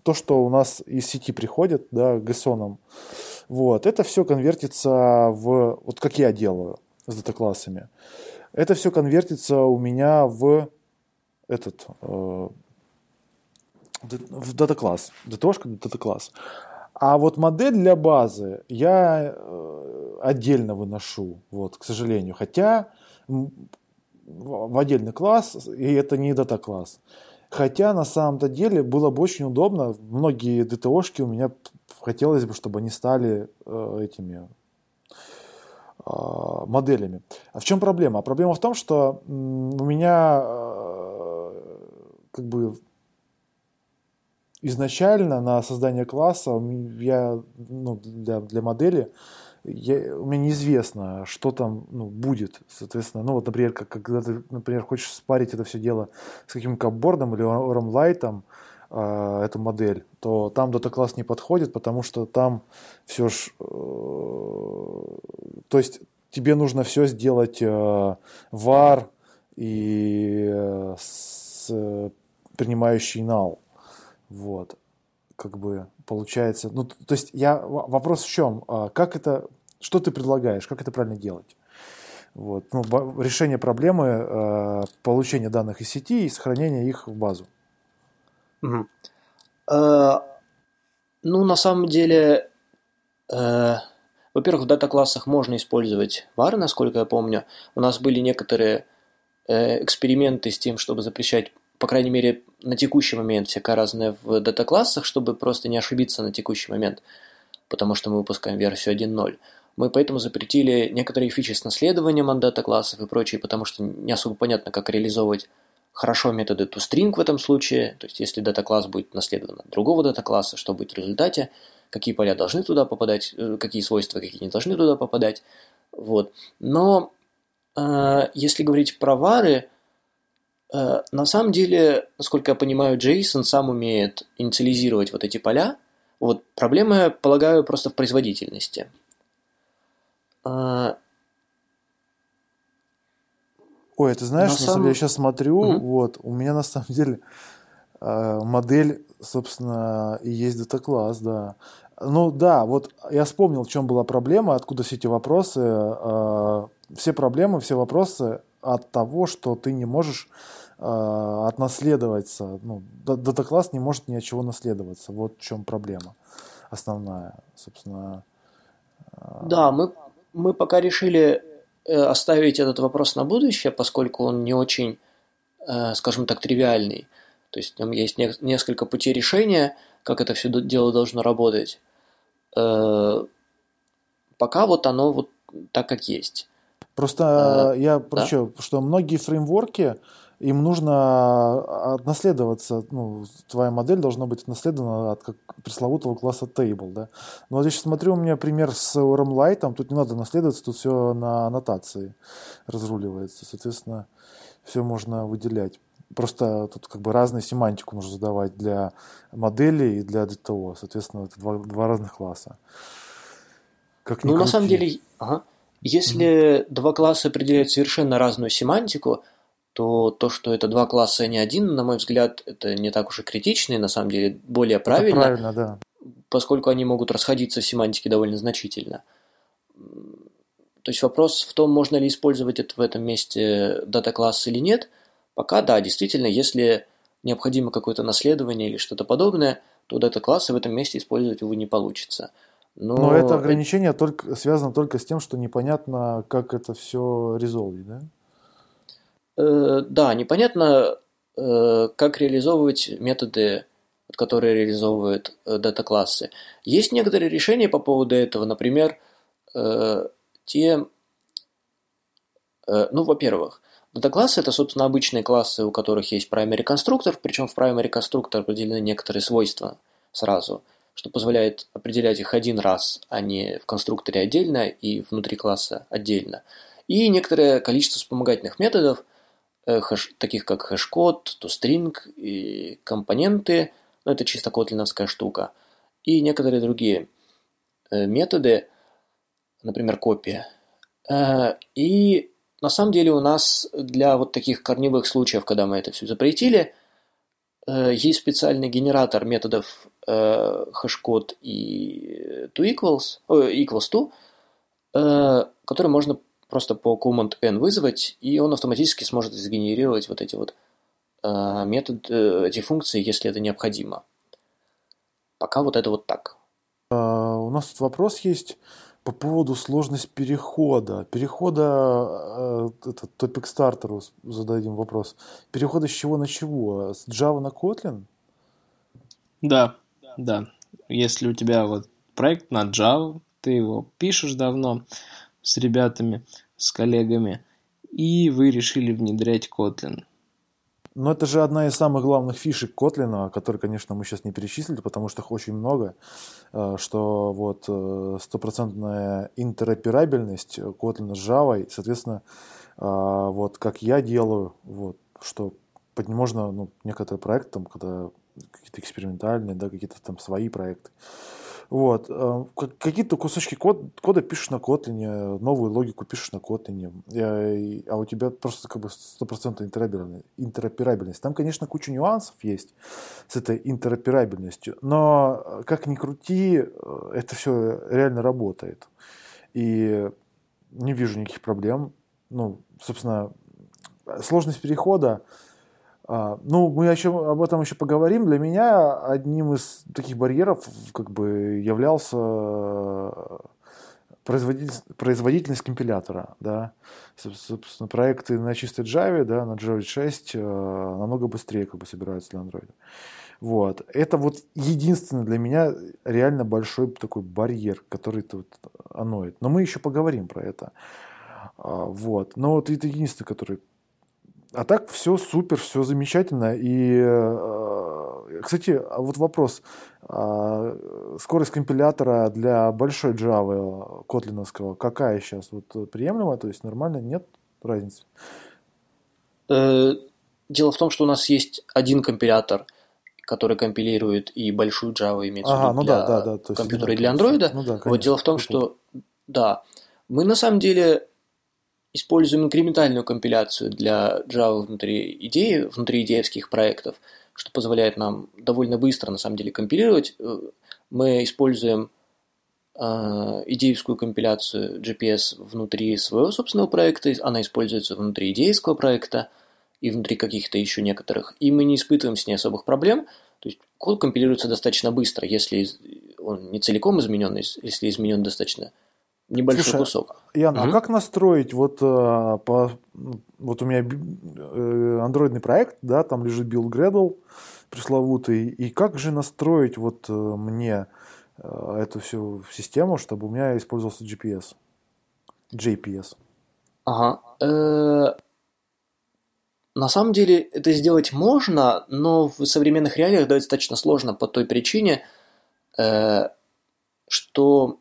то, что у нас из сети приходит, да, JSON-ом, вот, это все конвертится в, вот как я делаю с дата-классами, это все конвертится у меня в этот, в дата-класс, ДТОшка, дата-класс. А вот модель для базы я отдельно выношу, вот, к сожалению, хотя в отдельный класс, и это не дата-класс. Хотя на самом-то деле было бы очень удобно, многие ДТОшки у меня хотелось бы, чтобы они стали этими моделями. А в чем проблема? Проблема в том, что у меня как бы изначально на создание класса я, ну, для модели у меня неизвестно, что там, ну, будет, соответственно. Ну вот, например, когда ты, например, хочешь спарить это все дело с каким-нибудь апбордом или ромлайтом, эту модель, то там дата-класс не подходит, потому что там все ж... То есть тебе нужно все сделать var и принимающий null. Вот. Как бы получается, ну, то есть я, вопрос в чем, как это, что ты предлагаешь, как это правильно делать, вот, ну, решение проблемы получения данных из сети и сохранения их в базу. Угу. Ну, на самом деле, во-первых, в дата-классах можно использовать var, насколько я помню, у нас были некоторые эксперименты с тем, чтобы запрещать, по крайней мере, на текущий момент всякое разное в дата-классах, чтобы просто не ошибиться на текущий момент, потому что мы выпускаем версию 1.0. Мы поэтому запретили некоторые фичи с наследованием от дата-классов и прочее, потому что не особо понятно, как реализовывать хорошо методы toString в этом случае, то есть если дата-класс будет наследован от другого дата-класса, что будет в результате, какие поля должны туда попадать, какие свойства, какие не должны туда попадать. Вот. Но если говорить про вары, на самом деле, насколько я понимаю, JSON сам умеет инициализировать вот эти поля. Вот проблема, полагаю, просто в производительности. Ой, ты знаешь, я сейчас смотрю, вот, у меня на самом деле модель, собственно, и есть дата-класс, да. Ну да, вот я вспомнил, в чем была проблема, откуда все эти вопросы. Все проблемы, все вопросы от того, что ты не можешь отнаследоваться, ну, дата-класс не может ни от чего наследоваться. Вот в чем проблема основная, собственно. Да, мы пока решили оставить этот вопрос на будущее, поскольку он не очень, скажем так, тривиальный. То есть там есть несколько путей решения, как это все дело должно работать. Пока вот оно вот так, как есть. Просто я прочел, что многие фреймворки, им нужно отнаследоваться, ну, твоя модель должна быть отнаследована от пресловутого класса Table, да. Но вот я сейчас смотрю, у меня пример с RemLite, тут не надо наследоваться, тут все на аннотации разруливается, соответственно, все можно выделять. Просто тут как бы разную семантику можно задавать для модели и для DTO, соответственно, это два разных класса. Как ни крути. На самом деле, если два класса определяют совершенно разную семантику, то, что это два класса, а не один, на мой взгляд, это не так уж и критично, и на самом деле более правильно, поскольку они могут расходиться в семантике довольно значительно. То есть вопрос в том, можно ли использовать это в этом месте дата-класс или нет, пока да, действительно, если необходимо какое-то наследование или что-то подобное, то дата-классы в этом месте использовать, увы, не получится. Но это ограничение связано только с тем, что непонятно, как это все резолвить, да? Да, непонятно, как реализовывать методы, которые реализовывают дата-классы. Есть некоторые решения по поводу этого, например, во-первых, дата-классы – это, собственно, обычные классы, у которых есть primary constructor, причем в primary constructor определены некоторые свойства сразу, что позволяет определять их один раз, а не в конструкторе отдельно и внутри класса отдельно. И некоторое количество вспомогательных методов, таких как хэш-код, toString, и компоненты, но это чисто котлиновская штука, и некоторые другие методы, например, копия. И на самом деле у нас для вот таких корневых случаев, когда мы это все запретили, есть специальный генератор методов хэшкод и equals to, который можно просто по command-n вызвать, и он автоматически сможет сгенерировать вот эти вот методы, эти функции, если это необходимо. Пока вот это вот так. У нас тут вопрос есть по поводу сложности перехода. Это топик стартеру зададим вопрос. Перехода с чего на чего? С Java на Kotlin? Да. Если у тебя вот проект на Java, ты его пишешь давно с ребятами, с коллегами, и вы решили внедрять Kotlin. Но это же одна из самых главных фишек Котлина, которые, конечно, мы сейчас не перечислили, потому что их очень много, что вот стопроцентная интероперабельность Котлина с Java, и, соответственно, вот как я делаю, вот, что можно, некоторые проекты, там, когда какие-то экспериментальные, да, какие-то там свои проекты. Вот. Какие-то кусочки кода пишешь на Kotlin, новую логику пишешь на Kotlin, а у тебя просто как бы 100% интероперабельность. Там, конечно, куча нюансов есть с этой интероперабельностью, но как ни крути, это все реально работает. И не вижу никаких проблем. Собственно, сложность перехода. Мы об этом еще поговорим. Для меня одним из таких барьеров как бы являлся производительность компилятора. Да. Собственно, проекты на чистой Java, да, на Java 6 намного быстрее как бы собираются для Android. Вот. Это вот единственный для меня реально большой такой барьер, который тут аноит. Но мы еще поговорим про это. Вот. Но вот это единственный, который... А так все супер, все замечательно. И, кстати, вот вопрос. Скорость компилятора для большой Java котлиновского какая сейчас? Вот приемлема? То есть нормально? Нет разницы? Дело в том, что у нас есть один компилятор, который компилирует и большую Java, имеется в виду для компьютера и для Android. Вот дело в том, что да, мы на самом деле... используем инкрементальную компиляцию для Java внутри идеевских проектов, что позволяет нам довольно быстро, на самом деле, компилировать. Мы используем идеевскую компиляцию GPS внутри своего собственного проекта, она используется внутри идеевского проекта и внутри каких-то еще некоторых, и мы не испытываем с ней особых проблем. То есть код компилируется достаточно быстро, если он не целиком изменен, если изменен достаточно небольшой кусок. Ян, а как настроить вот у меня андроидный проект, да, там лежит билд Gradle пресловутый, и как же настроить вот мне эту всю систему, чтобы у меня использовался GPS? JPS. На самом деле это сделать можно, но в современных реалиях достаточно сложно по той причине, что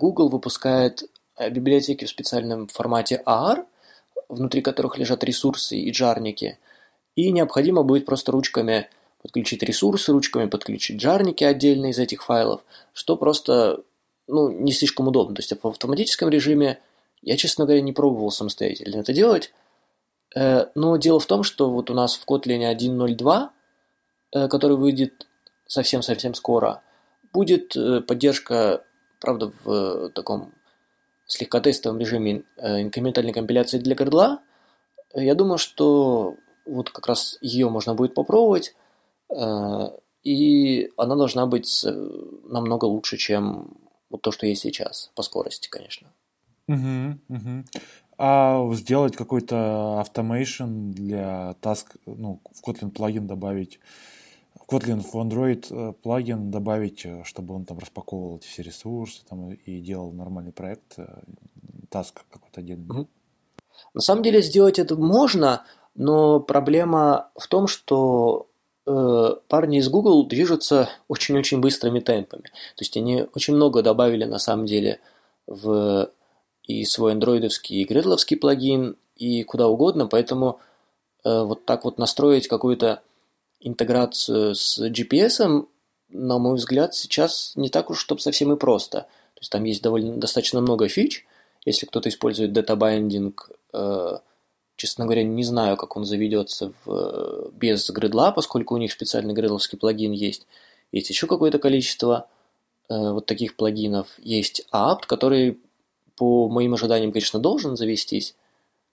Google выпускает библиотеки в специальном формате AR, внутри которых лежат ресурсы и джарники, и необходимо будет просто ручками подключить ресурсы, ручками подключить джарники отдельно из этих файлов, что просто не слишком удобно. То есть в автоматическом режиме я, честно говоря, не пробовал самостоятельно это делать, но дело в том, что вот у нас в Kotlin 1.0.2, который выйдет совсем-совсем скоро, будет поддержка, правда, в таком слегка тестовом режиме инкрементальной компиляции для Gradle. Я думаю, что вот как раз ее можно будет попробовать, и она должна быть намного лучше, чем вот то, что есть сейчас, по скорости, конечно. А сделать какой-то автомейшн для task, в Kotlin плагин добавить, Kotlin в Android плагин добавить, чтобы он там распаковывал эти все ресурсы там, и делал нормальный проект, таск какой-то отдельный. На самом деле сделать это можно, но проблема в том, что парни из Google движутся очень-очень быстрыми темпами. То есть они очень много добавили на самом деле в и свой андроидовский, и гредловский плагин, и куда угодно, поэтому вот так вот настроить какую-то интеграцию с GPS, на мой взгляд, сейчас не так уж, чтобы совсем и просто. То есть там есть достаточно много фич. Если кто-то использует датабайндинг, честно говоря, не знаю, как он заведется без Gradle, поскольку у них специальный гредловский плагин есть. Есть еще какое-то количество вот таких плагинов. Есть Apt, который, по моим ожиданиям, конечно, должен завестись,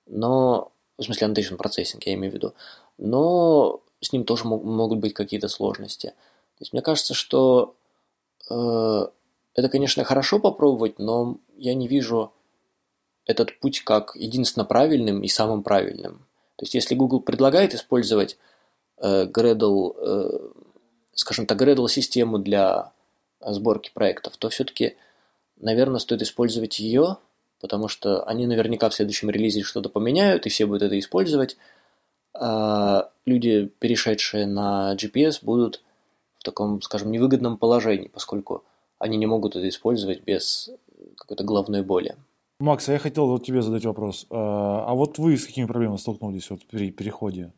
но... В смысле, annotation processing, я имею в виду. Но с ним тоже могут быть какие-то сложности. То есть, мне кажется, что это, конечно, хорошо попробовать, но я не вижу этот путь как единственно правильным и самым правильным. То есть, если Google предлагает использовать Gradle, скажем так, Gradle-систему для сборки проектов, то все-таки, наверное, стоит использовать ее, потому что они наверняка в следующем релизе что-то поменяют, и все будут это использовать. А люди, перешедшие на GPS, будут в таком, скажем, невыгодном положении, поскольку они не могут это использовать без какой-то головной боли. Макс, а я хотел вот тебе задать вопрос. А вот вы с какими проблемами столкнулись вот при переходе?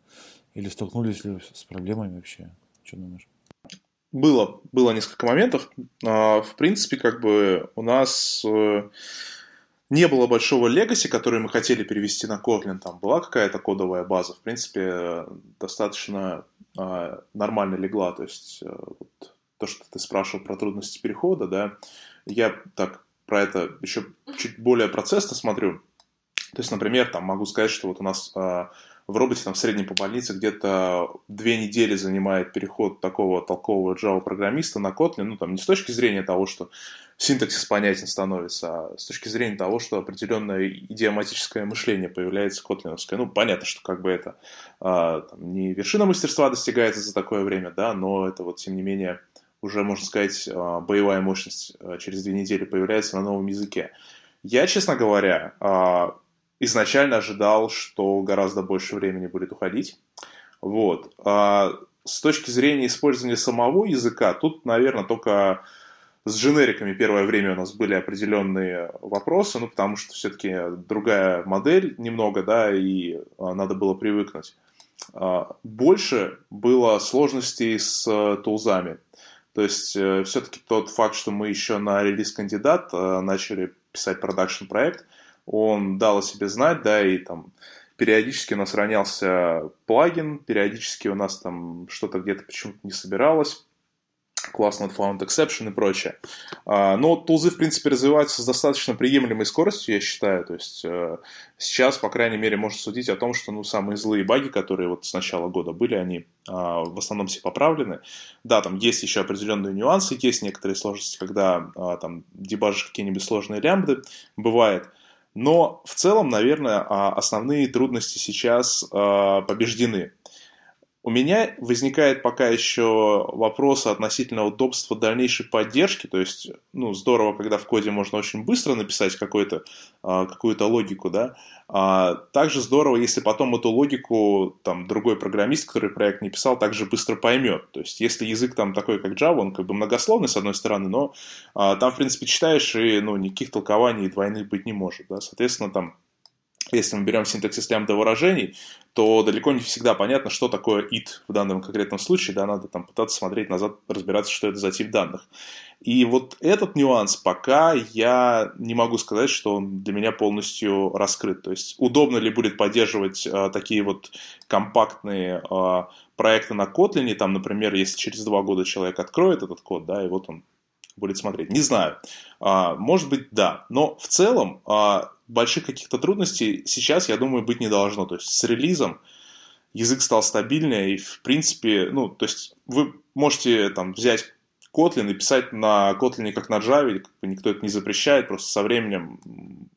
Или столкнулись ли с проблемами вообще? Что думаешь? Было несколько моментов. В принципе, как бы у нас не было большого легаси, который мы хотели перевести на Kotlin. Там была какая-то кодовая база. В принципе, достаточно нормально легла. То есть, вот, то, что ты спрашивал про трудности перехода, да, я так про это еще чуть более процессно смотрю. То есть, например, там могу сказать, что вот у нас в роботе там, в среднем по больнице где-то 2 недели занимает переход такого толкового Java-программиста на Kotlin. Ну, там не с точки зрения того, что синтаксис понятен становится, а с точки зрения того, что определенное идиоматическое мышление появляется котлиновское. Ну, понятно, что как бы это там, не вершина мастерства достигается за такое время, да, но это вот, тем не менее, уже, можно сказать, боевая мощность через 2 недели появляется на новом языке. Я, честно говоря, изначально ожидал, что гораздо больше времени будет уходить. Вот. А с точки зрения использования самого языка, тут, наверное, только с дженериками первое время у нас были определенные вопросы, ну, потому что все-таки другая модель немного, да, и надо было привыкнуть. Больше было сложностей с тулзами. То есть, все-таки тот факт, что мы еще на релиз-кандидат начали писать продакшн-проект, он дал о себе знать, да, и там периодически у нас ронялся плагин, периодически у нас там что-то где-то почему-то не собиралось, класс not found exception и прочее. Но тулзы, в принципе, развиваются с достаточно приемлемой скоростью, я считаю, то есть сейчас, по крайней мере, можно судить о том, что, ну, самые злые баги, которые вот с начала года были, они в основном все поправлены. Да, там есть еще определенные нюансы, есть некоторые сложности, когда там дебажишь какие-нибудь сложные лямбды, бывает. Но в целом, наверное, основные трудности сейчас побеждены. У меня возникает пока еще вопрос относительно удобства дальнейшей поддержки. То есть, ну, здорово, когда в коде можно очень быстро написать какую-то логику, да. Также здорово, если потом эту логику там другой программист, который проект не писал, также быстро поймет. То есть, если язык там такой, как Java, он как бы многословный, с одной стороны, но там, в принципе, читаешь, и, ну, никаких толкований двойных быть не может, да. Соответственно, там, если мы берем синтаксис лямбда выражений, то далеко не всегда понятно, что такое it в данном конкретном случае. Да, надо там пытаться смотреть назад, разбираться, что это за тип данных. И вот этот нюанс пока я не могу сказать, что он для меня полностью раскрыт. То есть, удобно ли будет поддерживать такие вот компактные проекты на Kotlin. Там, например, если через 2 года человек откроет этот код, да, и вот он будет смотреть. Не знаю. Может быть, да. Но в целом больших каких-то трудностей сейчас, я думаю, быть не должно. То есть, с релизом язык стал стабильнее, и, в принципе, ну, то есть, вы можете там взять Kotlin и писать на Kotlin как на Java, никто это не запрещает, просто со временем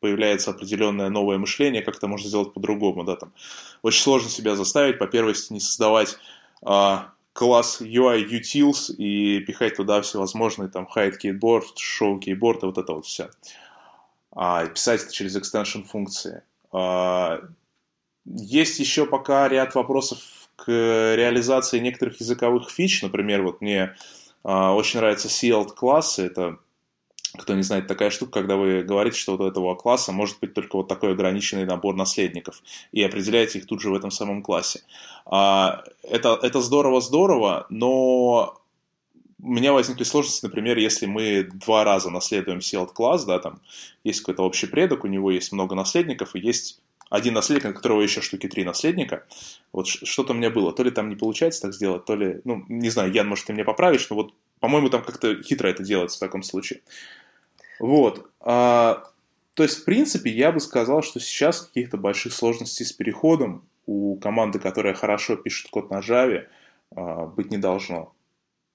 появляется определенное новое мышление, как это можно сделать по-другому, да, там. Очень сложно себя заставить, по первости, не создавать класс UI Utils и пихать туда всевозможные там hide keyboard, show keyboard и вот это вот все. Писать это через extension функции. Есть еще пока ряд вопросов к реализации некоторых языковых фич. Например, вот мне очень нравятся sealed классы. Это, кто не знает, такая штука, когда вы говорите, что вот у этого класса может быть только вот такой ограниченный набор наследников, и определяете их тут же в этом самом классе. Это здорово-здорово, но у меня возникли сложности, например, если мы 2 раза наследуем sealed класс, да, там есть какой-то общий предок, у него есть много наследников, и есть один наследник, на которого еще штуки 3 наследника. Вот что-то у меня было. То ли там не получается так сделать, то ли... Ну, не знаю, Ян, может, ты меня поправишь, но вот, по-моему, там как-то хитро это делается в таком случае. Вот. То есть, в принципе, я бы сказал, что сейчас каких-то больших сложностей с переходом у команды, которая хорошо пишет код на Java, быть не должно.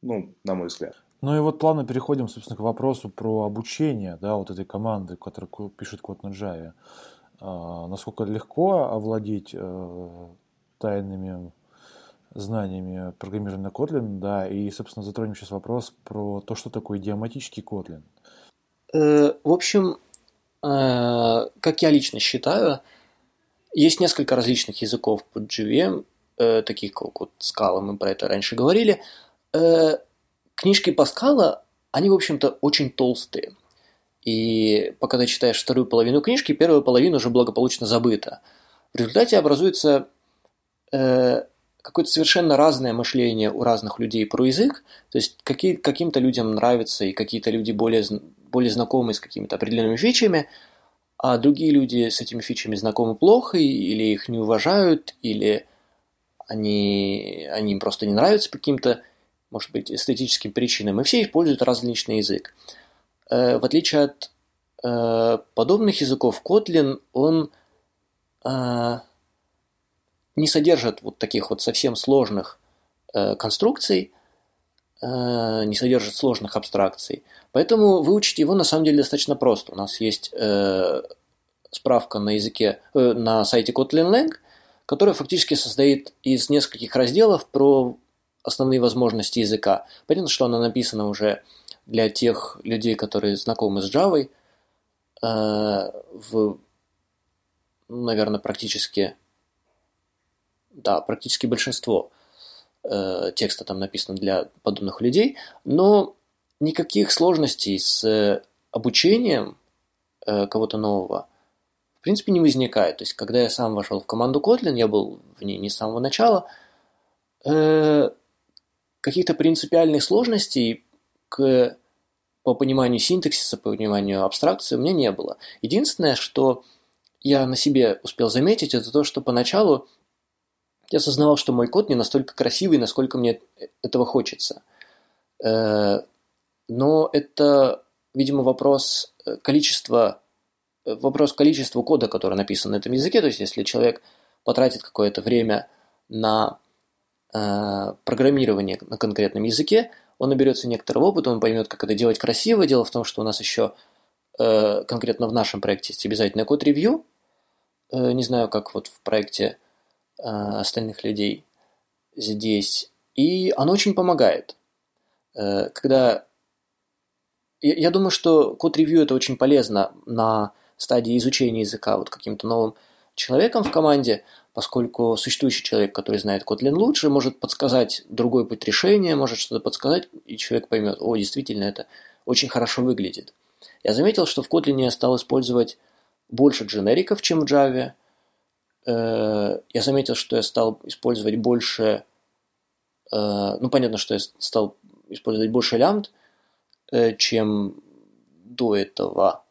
Ну, на мой взгляд. Ну и вот плавно переходим, собственно, к вопросу про обучение, да, вот этой команды, которая пишет код на Java. Насколько легко овладеть тайными знаниями программирования на Kotlin, да, и, собственно, затронем сейчас вопрос про то, что такое идиоматический Kotlin. В общем, как я лично считаю, есть несколько различных языков под JVM, таких как вот Scala, мы про это раньше говорили. Книжки по Scala, они, в общем-то, очень толстые. И пока ты читаешь вторую половину книжки, первая половина уже благополучно забыта. В результате образуется какое-то совершенно разное мышление у разных людей про язык. То есть каким-то людям нравится, и какие-то люди более знакомы с какими-то определенными фичами, а другие люди с этими фичами знакомы плохо, или их не уважают, или они им просто не нравятся по каким-то, может быть, эстетическим причинам. И все используют различный язык. В отличие от подобных языков, Kotlin, он не содержит вот таких вот совсем сложных конструкций, не содержит сложных абстракций. Поэтому выучить его на самом деле достаточно просто. У нас есть справка на сайте KotlinLang, которая фактически состоит из нескольких разделов про основные возможности языка. Понятно, что она написана уже для тех людей, которые знакомы с Java, наверное, практически большинство текста там написано для подобных людей, но никаких сложностей с обучением кого-то нового в принципе не возникает. То есть, когда я сам вошел в команду Kotlin, я был в ней не с самого начала, каких-то принципиальных сложностей по пониманию синтаксиса, по пониманию абстракции у меня не было. Единственное, что я на себе успел заметить, это то, что поначалу я осознавал, что мой код не настолько красивый, насколько мне этого хочется. Но это, видимо, вопрос количества кода, который написан на этом языке. То есть, если человек потратит какое-то время на программирование на конкретном языке, он наберется некоторого опыта, он поймет, как это делать красиво. Дело в том, что у нас еще конкретно в нашем проекте есть обязательное код-ревью. Не знаю, как вот в проекте остальных людей здесь. И оно очень помогает. Когда... Я думаю, что код-ревью – это очень полезно на стадии изучения языка вот каким-то новым человеком в команде, поскольку существующий человек, который знает Kotlin лучше, может подсказать другой путь решения, может что-то подсказать, и человек поймет, о, действительно, это очень хорошо выглядит. Я заметил, что в Kotlin я стал использовать больше дженериков, чем в Java. Я заметил, что я стал использовать больше... Ну, понятно, что я стал использовать больше лямбд, чем до этого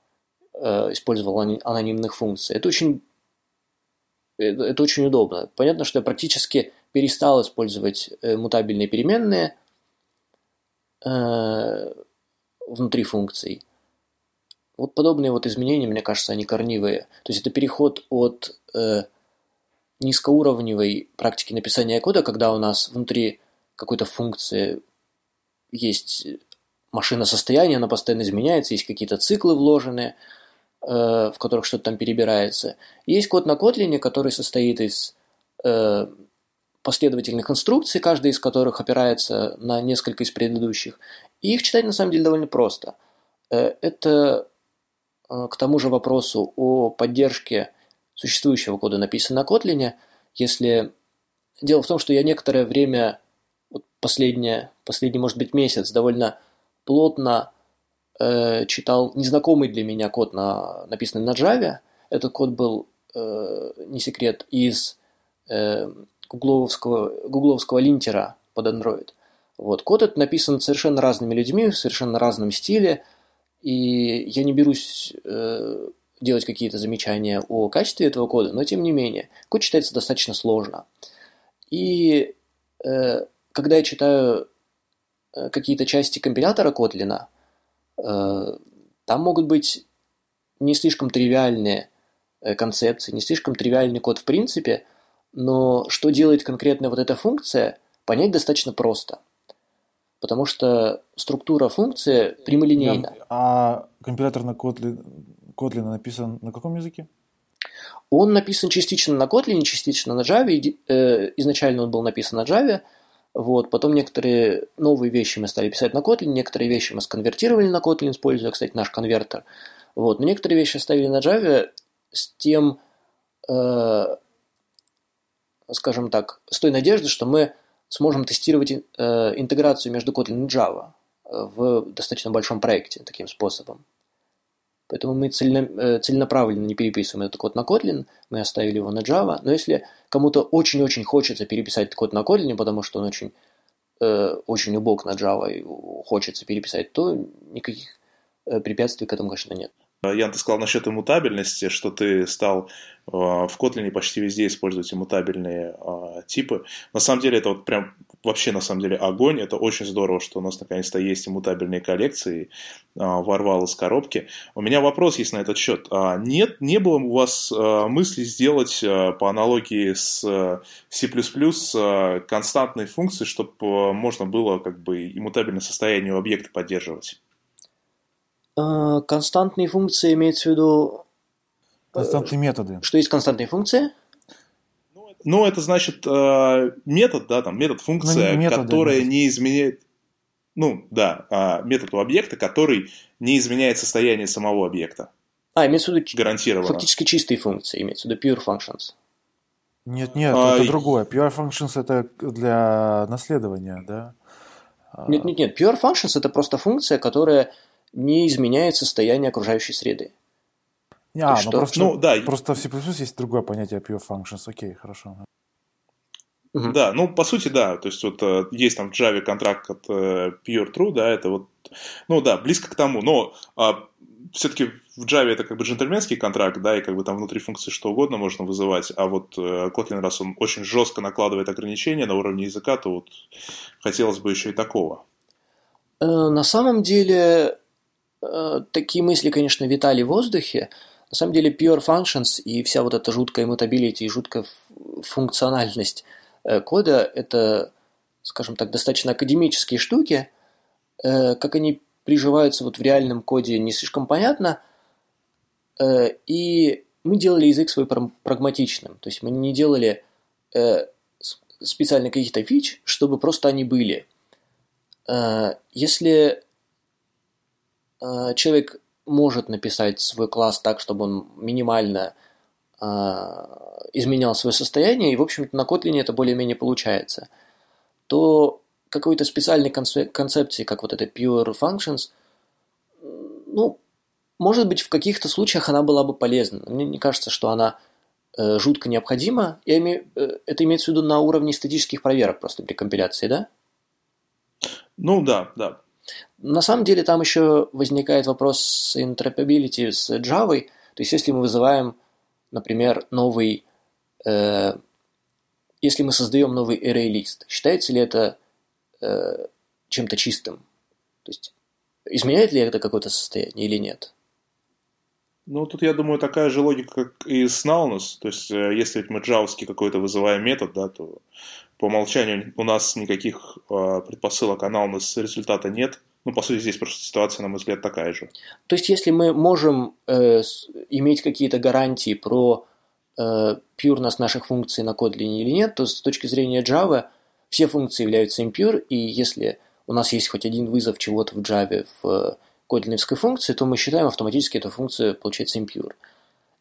использовал анонимных функций. Это очень удобно. Понятно, что я практически перестал использовать мутабельные переменные внутри функций. Вот подобные вот изменения, мне кажется, они корневые. То есть это переход от низкоуровневой практики написания кода, когда у нас внутри какой-то функции есть машина состояния, она постоянно изменяется, есть какие-то циклы вложенные, в которых что-то там перебирается. Есть код на Kotlin, который состоит из последовательных инструкций, каждая из которых опирается на несколько из предыдущих. И их читать на самом деле довольно просто. Это к тому же вопросу о поддержке существующего кода, написанного на Kotlin. Если... Дело в том, что я некоторое время, вот последний, может быть, месяц, довольно плотно читал незнакомый для меня код, написанный на Java. Этот код был, не секрет, из гугловского линтера под Android. Вот. Код этот написан совершенно разными людьми, в совершенно разном стиле, и я не берусь делать какие-то замечания о качестве этого кода, но тем не менее, код читается достаточно сложно. И когда я читаю какие-то части компилятора Kotlin, там могут быть не слишком тривиальные концепции, не слишком тривиальный код в принципе, но что делает конкретно вот эта функция, понять достаточно просто. Потому что структура функции прямолинейна. А компилятор на Kotlin написан на каком языке? Он написан частично на Kotlin, частично на Java. Изначально он был написан на Java. Вот. Потом некоторые новые вещи мы стали писать на Kotlin, некоторые вещи мы сконвертировали на Kotlin, используя, кстати, наш конвертер. Вот. Но некоторые вещи оставили на Java с тем, скажем так, с той надеждой, что мы сможем тестировать интеграцию между Kotlin и Java в достаточно большом проекте таким способом. Поэтому мы целенаправленно не переписываем этот код на Kotlin, мы оставили его на Java. Но если кому-то очень-очень хочется переписать код на Kotlin, потому что он очень убог на Java и хочется переписать, то никаких препятствий к этому, конечно, нет. Ян, ты сказал насчет иммутабельности, что ты стал в Kotlin почти везде использовать иммутабельные типы. На самом деле это вот прям вообще на самом деле огонь. Это очень здорово, что у нас наконец-то есть иммутабельные коллекции. Ворвал из коробки. У меня вопрос есть на этот счет. Нет, не было у вас мысли сделать по аналогии с C++ константные функции, чтобы можно было как бы иммутабельное состояние объекта поддерживать? Константные функции имеется в виду... Константные методы. Что есть константные функции? Ну, это значит метод, да, там, метод-функция, которая не изменяет... Ну, да, метод у объекта, который не изменяет состояние самого объекта. Имеется в виду... Гарантированно. Фактически чистые функции, имеется в виду pure functions. Нет, это другое. Pure functions – это для наследования, да? Нет. Pure functions – это просто функция, которая... не изменяет состояние окружающей среды. Просто в C++ есть другое понятие pure functions. Окей, хорошо. Угу. Да, ну, по сути, да. То есть, вот есть там в Java контракт от pure true, да, это вот, ну, да, близко к тому. Но все-таки в Java это как бы джентльменский контракт, да, и как бы там внутри функции что угодно можно вызывать, а вот Kotlin, раз он очень жестко накладывает ограничения на уровне языка, то вот хотелось бы еще и такого. На самом деле... Такие мысли, конечно, витали в воздухе. На самом деле pure functions и вся вот эта жуткая immutability и жуткая функциональность кода – это, скажем так, достаточно академические штуки. Как они приживаются вот в реальном коде, не слишком понятно. И мы делали язык свой прагматичным. То есть мы не делали специально каких-то фич, чтобы просто они были. Если... человек может написать свой класс так, чтобы он минимально изменял свое состояние, и, в общем-то, на Kotlin это более-менее получается, то какой-то специальной концепции, как вот это pure functions, ну, может быть, в каких-то случаях она была бы полезна. Мне не кажется, что она жутко необходима. Это имеется в виду на уровне статических проверок просто при компиляции, да? Ну, да. На самом деле там еще возникает вопрос с interoperability с Java. То есть, если мы вызываем, например, если мы создаем новый ArrayList, считается ли это чем-то чистым? То есть, изменяет ли это какое-то состояние или нет? Ну, тут, я думаю, такая же логика, как и с nullness. То есть, если мы джавовский какой-то вызываем метод, да, то по умолчанию у нас никаких предпосылок о nullness результата нет. Ну, по сути, здесь просто ситуация, на мой взгляд, такая же. То есть, если мы можем иметь какие-то гарантии про пьюрность наших функций на Kotlin или нет, то с точки зрения Java все функции являются impure, и если у нас есть хоть один вызов чего-то в Java в котлиновской функции, то мы считаем автоматически эту функцию, получается, impure.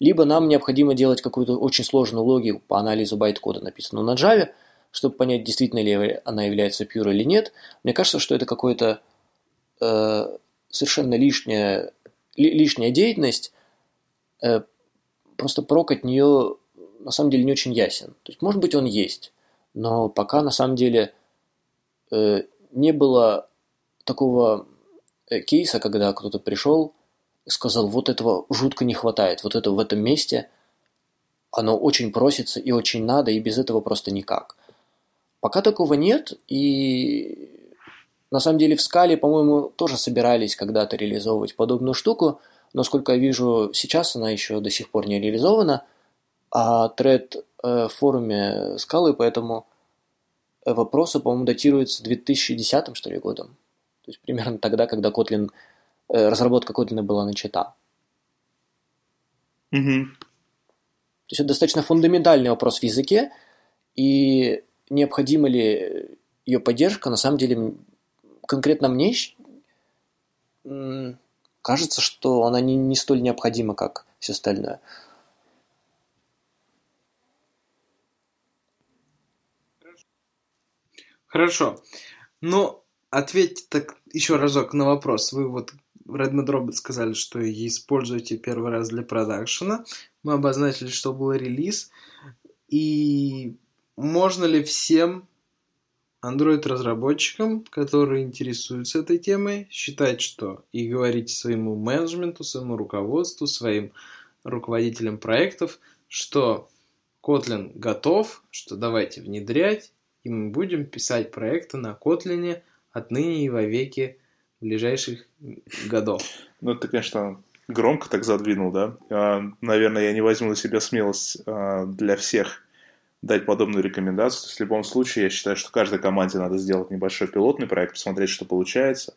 Либо нам необходимо делать какую-то очень сложную логику по анализу байт-кода, написанную на Java, чтобы понять, действительно ли она является pure или нет. Мне кажется, что это какое-то совершенно лишняя деятельность, просто прок от нее на самом деле не очень ясен. То есть, может быть, он есть, но пока на самом деле не было такого кейса, когда кто-то пришел сказал, вот этого жутко не хватает, вот это в этом месте, оно очень просится и очень надо, и без этого просто никак. Пока такого нет, и на самом деле в Scala, по-моему, тоже собирались когда-то реализовывать подобную штуку, насколько я вижу, сейчас она еще до сих пор не реализована, а тред в форуме Scala, поэтому вопросы, по-моему, датируются 2010, что ли, годом. То есть примерно тогда, когда Kotlin, разработка Kotlin была начата. Mm-hmm. То есть это достаточно фундаментальный вопрос в языке, и необходима ли ее поддержка, на самом деле, конкретно мне кажется, что она не столь необходима, как все остальное. Хорошо. Ну, ответьте так еще разок на вопрос. Вы вот в RedMedRobot сказали, что используете первый раз для продакшена. Мы обозначили, что был релиз. И можно ли всем Android-разработчикам, которые интересуются этой темой, считать, что и говорить своему менеджменту, своему руководству, своим руководителям проектов, что Kotlin готов, что давайте внедрять, и мы будем писать проекты на Kotlin отныне и вовеки ближайших годов. Ну, это, конечно, громко так задвинул, да? Наверное, я не возьму на себя смелость для всех дать подобную рекомендацию. То есть в любом случае, я считаю, что каждой команде надо сделать небольшой пилотный проект, посмотреть, что получается,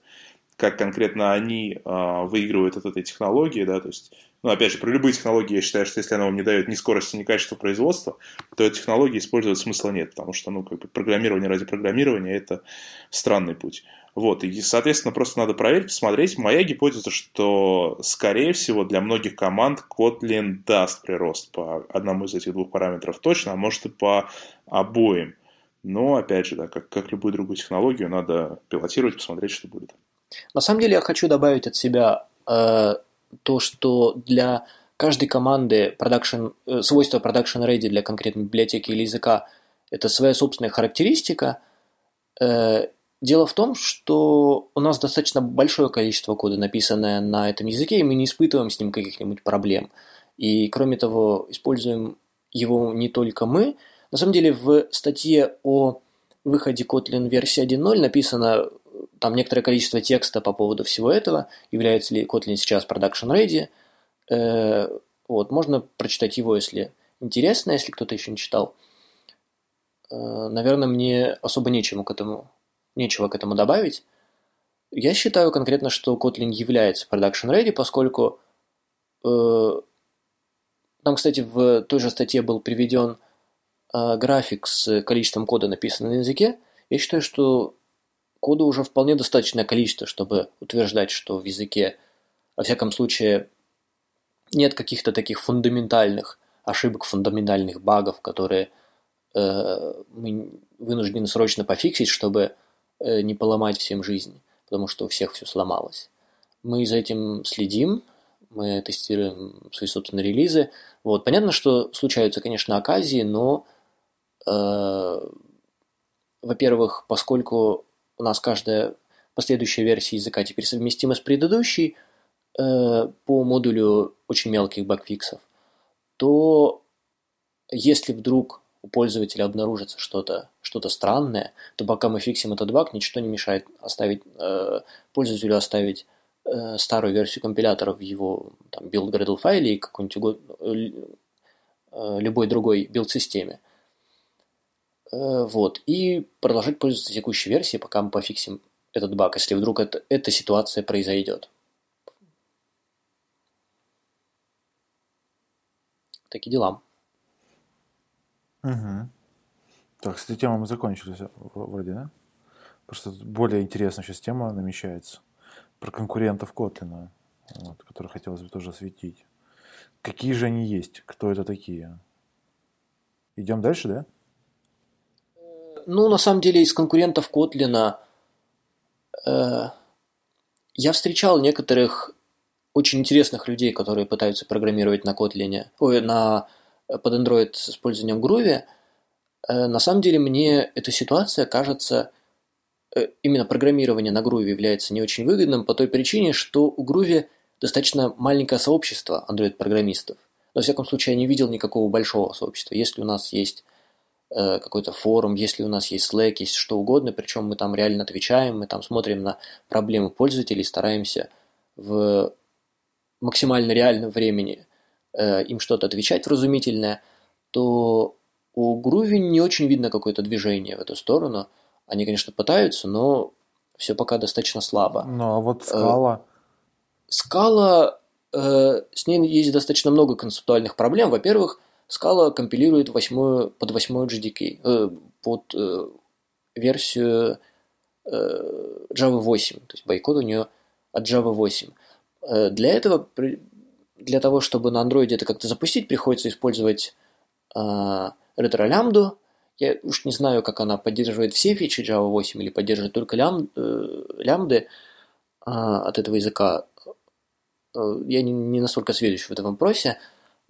как конкретно они выигрывают от этой технологии, да, то есть, ну, опять же, про любые технологии я считаю, что если она вам не дает ни скорости, ни качества производства, то эту технологию использовать смысла нет, потому что, ну, как бы программирование ради программирования – это странный путь. Вот, и, соответственно, просто надо проверить, посмотреть. Моя гипотеза, что, скорее всего, для многих команд Kotlin даст прирост по одному из этих двух параметров точно, а может и по обоим. Но, опять же, да, как любую другую технологию, надо пилотировать, посмотреть, что будет. На самом деле, я хочу добавить от себя то, что для каждой команды свойства Production Ready для конкретной библиотеки или языка – это своя собственная характеристика. Дело в том, что у нас достаточно большое количество кода, написанное на этом языке, и мы не испытываем с ним каких-нибудь проблем. И, кроме того, используем его не только мы. На самом деле, в статье о выходе Kotlin версии 1.0 написано там некоторое количество текста по поводу всего этого. Является ли Kotlin сейчас production ready? Вот, можно прочитать его, если интересно, если кто-то еще не читал. Наверное, мне особо нечего к этому добавить. Я считаю конкретно, что Kotlin является production ready, поскольку там, кстати, в той же статье был приведен график с количеством кода, написанного на языке. Я считаю, что кода уже вполне достаточное количество, чтобы утверждать, что в языке, во всяком случае, нет каких-то таких фундаментальных ошибок, фундаментальных багов, которые мы вынуждены срочно пофиксить, чтобы не поломать всем жизнь, потому что у всех все сломалось. Мы за этим следим, мы тестируем свои собственные релизы. Вот. Понятно, что случаются, конечно, оказии, но, во-первых, поскольку у нас каждая последующая версия языка теперь совместима с предыдущей по модулю очень мелких багфиксов, то если вдруг у пользователя обнаружится что-то странное, то пока мы фиксим этот баг, ничто не мешает пользователю оставить старую версию компилятора в его там, build Gradle файле и какой-нибудь любой другой билд-системе. Вот, и продолжать пользоваться текущей версией, пока мы пофиксим этот баг, если вдруг эта ситуация произойдет. Такие дела. Угу. Так, с этой темой мы закончили вроде, да? Просто более интересная сейчас тема намечается. Про конкурентов Котлина, вот, которые хотелось бы тоже осветить. Какие же они есть? Кто это такие? Идем дальше, да? Ну, на самом деле, из конкурентов Котлина я встречал некоторых очень интересных людей, которые пытаются программировать на Котлине, под Android с использованием Groovy. На самом деле, мне эта ситуация кажется, именно программирование на Groovy является не очень выгодным по той причине, что у Groovy достаточно маленькое сообщество Android-программистов. Но, во всяком случае, я не видел никакого большого сообщества. Если у нас есть какой-то форум, если у нас есть Slack, есть что угодно, причем мы там реально отвечаем, мы там смотрим на проблемы пользователей, стараемся в максимально реальном времени им что-то отвечать вразумительное, то у Groovy не очень видно какое-то движение в эту сторону. Они, конечно, пытаются, но все пока достаточно слабо. Ну, а вот Scala? Scala, с ней есть достаточно много концептуальных проблем. Во-первых, Scala компилирует под восьмую JDK, под версию Java 8, то есть байкод у нее от Java 8. Для того, чтобы на Android это как-то запустить, приходится использовать ретро-лямбду. Я уж не знаю, как она поддерживает все фичи Java 8 или поддерживает только лямбды от этого языка. Я не настолько сведущ в этом вопросе,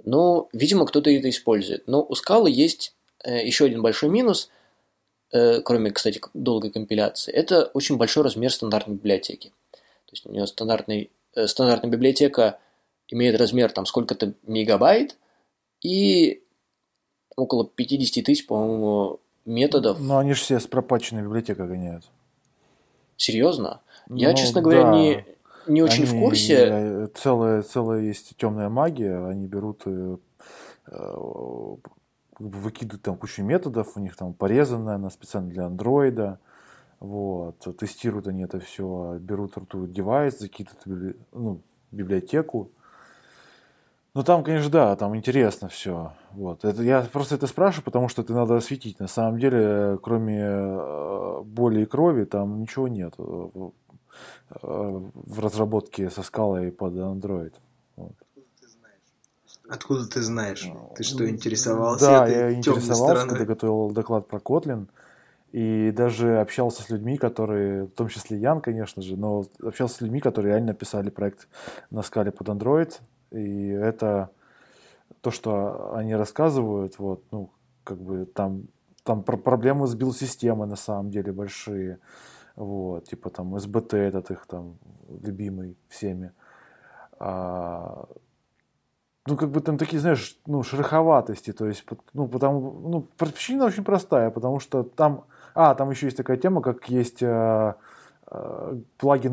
но, видимо, кто-то это использует. Но у Scala есть еще один большой минус, кроме, кстати, долгой компиляции. Это очень большой размер стандартной библиотеки. То есть у нее стандартная библиотека имеет размер там сколько-то мегабайт и около 50 тысяч, по-моему, методов. Но они же все с пропатченной библиотекой гоняют. Серьезно? Я, честно говоря, не очень в курсе. Целая есть темная магия. Они берут и выкидывают там кучу методов. У них там порезанная, она специально для андроида. Вот. Тестируют они это все. Берут, ртуют девайс, закидывают библиотеку. Ну, там, конечно, да, там интересно все. Вот. Я просто это спрашиваю, потому что это надо осветить. На самом деле, кроме боли и крови, там ничего нет в разработке со Scala под Android. Вот. Откуда ты знаешь? Ну, ты что, интересовался? Да, я интересовался, когда готовил доклад про Kotlin. И даже общался с людьми, которые, в том числе Ян, конечно же, но общался с людьми, которые реально писали проект на Scala под Android. И это то, что они рассказывают, вот, ну, как бы там проблемы с билд-системой на самом деле большие, вот, типа там СБТ этот их там любимый всеми. Ну, как бы там такие, знаешь, ну, шероховатости, то есть, ну, потому, ну, причина очень простая, потому что там еще есть такая тема, как есть плагины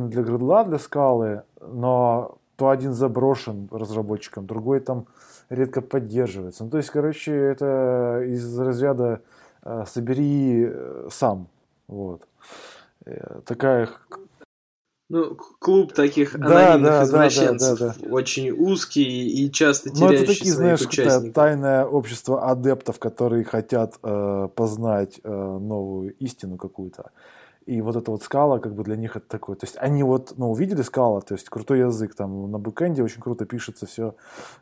для Gradle, для Scala, но то один заброшен разработчиком, другой там редко поддерживается. Ну, то есть, короче, это из разряда «собери сам». Вот. Такая... Ну, клуб таких анонимных извращенцев очень узкий и часто теряющий своих участников. Ну, это такие, знаешь, тайное общество адептов, которые хотят познать новую истину какую-то. И вот эта вот Scala, как бы для них это такое. То есть они вот, ну, увидели Scala, то есть крутой язык, там на бэкэнде очень круто пишется все.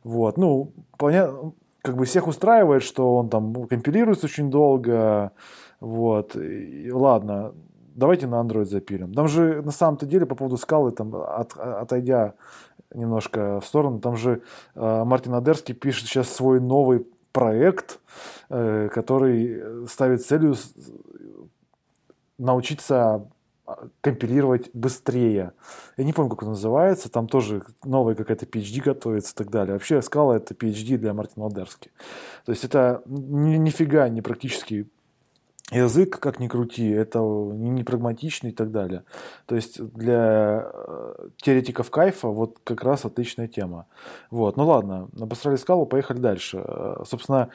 Вот, ну, понятно, как бы всех устраивает, что он там компилируется очень долго. Вот, и ладно, давайте на Android запилим. Там же на самом-то деле по поводу Scala, там, отойдя немножко в сторону, там же Мартин Адерский пишет сейчас свой новый проект, который ставит целью научиться компилировать быстрее. Я не помню, как он называется. Там тоже новая какая-то PhD готовится и так далее. Вообще, Scala — это PhD для Мартина Ладерски. То есть это нифига не практический язык, как ни крути. Это не прагматичный и так далее. То есть для теоретиков кайфа вот как раз отличная тема. Вот. Ну ладно, обосрали Scala, поехали дальше. Собственно,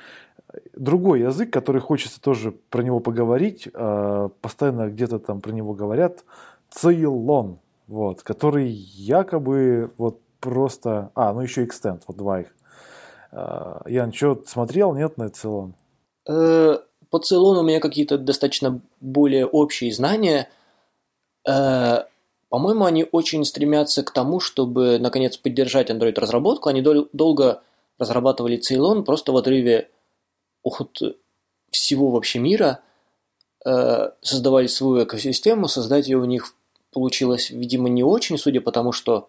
другой язык, который хочется тоже про него поговорить, постоянно где-то там про него говорят, Ceylon, вот, который якобы вот просто... ну еще Extend, вот два их. Ян, что, смотрел, нет, на Ceylon? По Ceylon у меня какие-то достаточно более общие знания. По-моему, они очень стремятся к тому, чтобы, наконец, поддержать Android-разработку. Они долго разрабатывали Ceylon просто в отрыве от всего вообще мира, создавали свою экосистему, создать ее у них получилось, видимо, не очень, судя по тому, что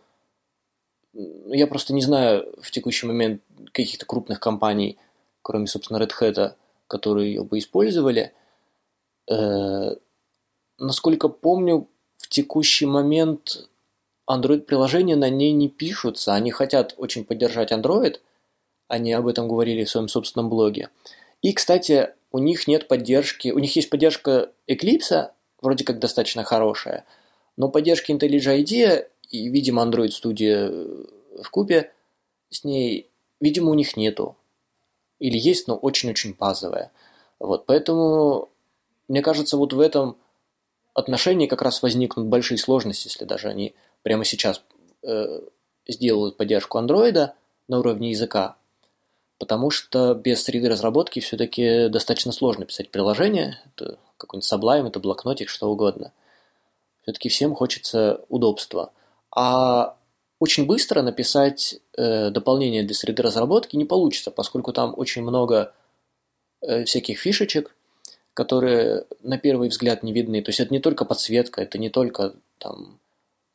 я просто не знаю в текущий момент каких-то крупных компаний, кроме, собственно, Red Hat, которые ее бы использовали. Насколько помню, в текущий момент Android-приложения на ней не пишутся. Они хотят очень поддержать Android. Они об этом говорили в своем собственном блоге. И, кстати, у них нет поддержки. У них есть поддержка Eclipse, вроде как достаточно хорошая, но поддержки IntelliJ IDEA и, видимо, Android Studio вкупе с ней, видимо, у них нету. Или есть, но очень-очень базовая. Вот, поэтому, мне кажется, вот в этом отношении как раз возникнут большие сложности, если даже они прямо сейчас сделают поддержку Android на уровне языка. Потому что без среды разработки все-таки достаточно сложно писать приложение. Это какой-нибудь Sublime, это блокнотик, что угодно. Все-таки всем хочется удобства. А очень быстро написать дополнение для среды разработки не получится, поскольку там очень много всяких фишечек, которые на первый взгляд не видны. То есть это не только подсветка, это не только там,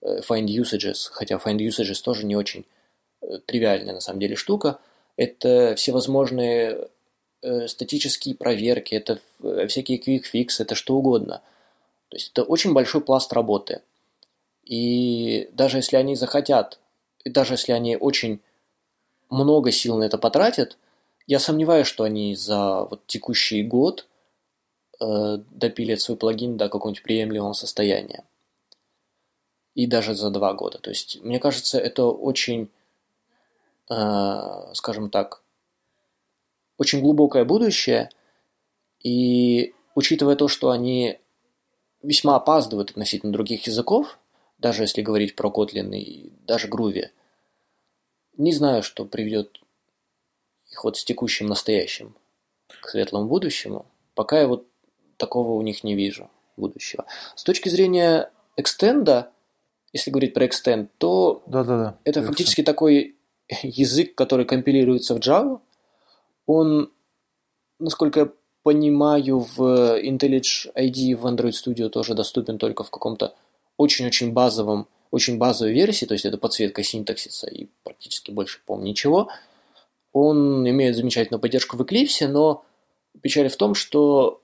find usages, хотя find usages тоже не очень тривиальная на самом деле штука. Это всевозможные статические проверки, это всякие quick-fix, это что угодно. То есть это очень большой пласт работы. И даже если они захотят, и даже если они очень много сил на это потратят, я сомневаюсь, что они за вот текущий год допилят свой плагин до какого-нибудь приемлемого состояния. И даже за 2 года. То есть, мне кажется, это очень... скажем так, очень глубокое будущее, и учитывая то, что они весьма опаздывают относительно других языков, даже если говорить про Kotlin и даже Groovy, не знаю, что приведет их вот с текущим настоящим к светлому будущему. Пока я вот такого у них не вижу будущего. С точки зрения экстенда, если говорить про экстенд, то да-да-да, это экстенд. Фактически такой язык, который компилируется в Java, он, насколько я понимаю, в IntelliJ IDEA в Android Studio тоже доступен только в каком-то очень-очень базовом, очень базовой версии, то есть это подсветка синтаксиса и практически больше, по-моему, ничего. Он имеет замечательную поддержку в Eclipse, но печаль в том, что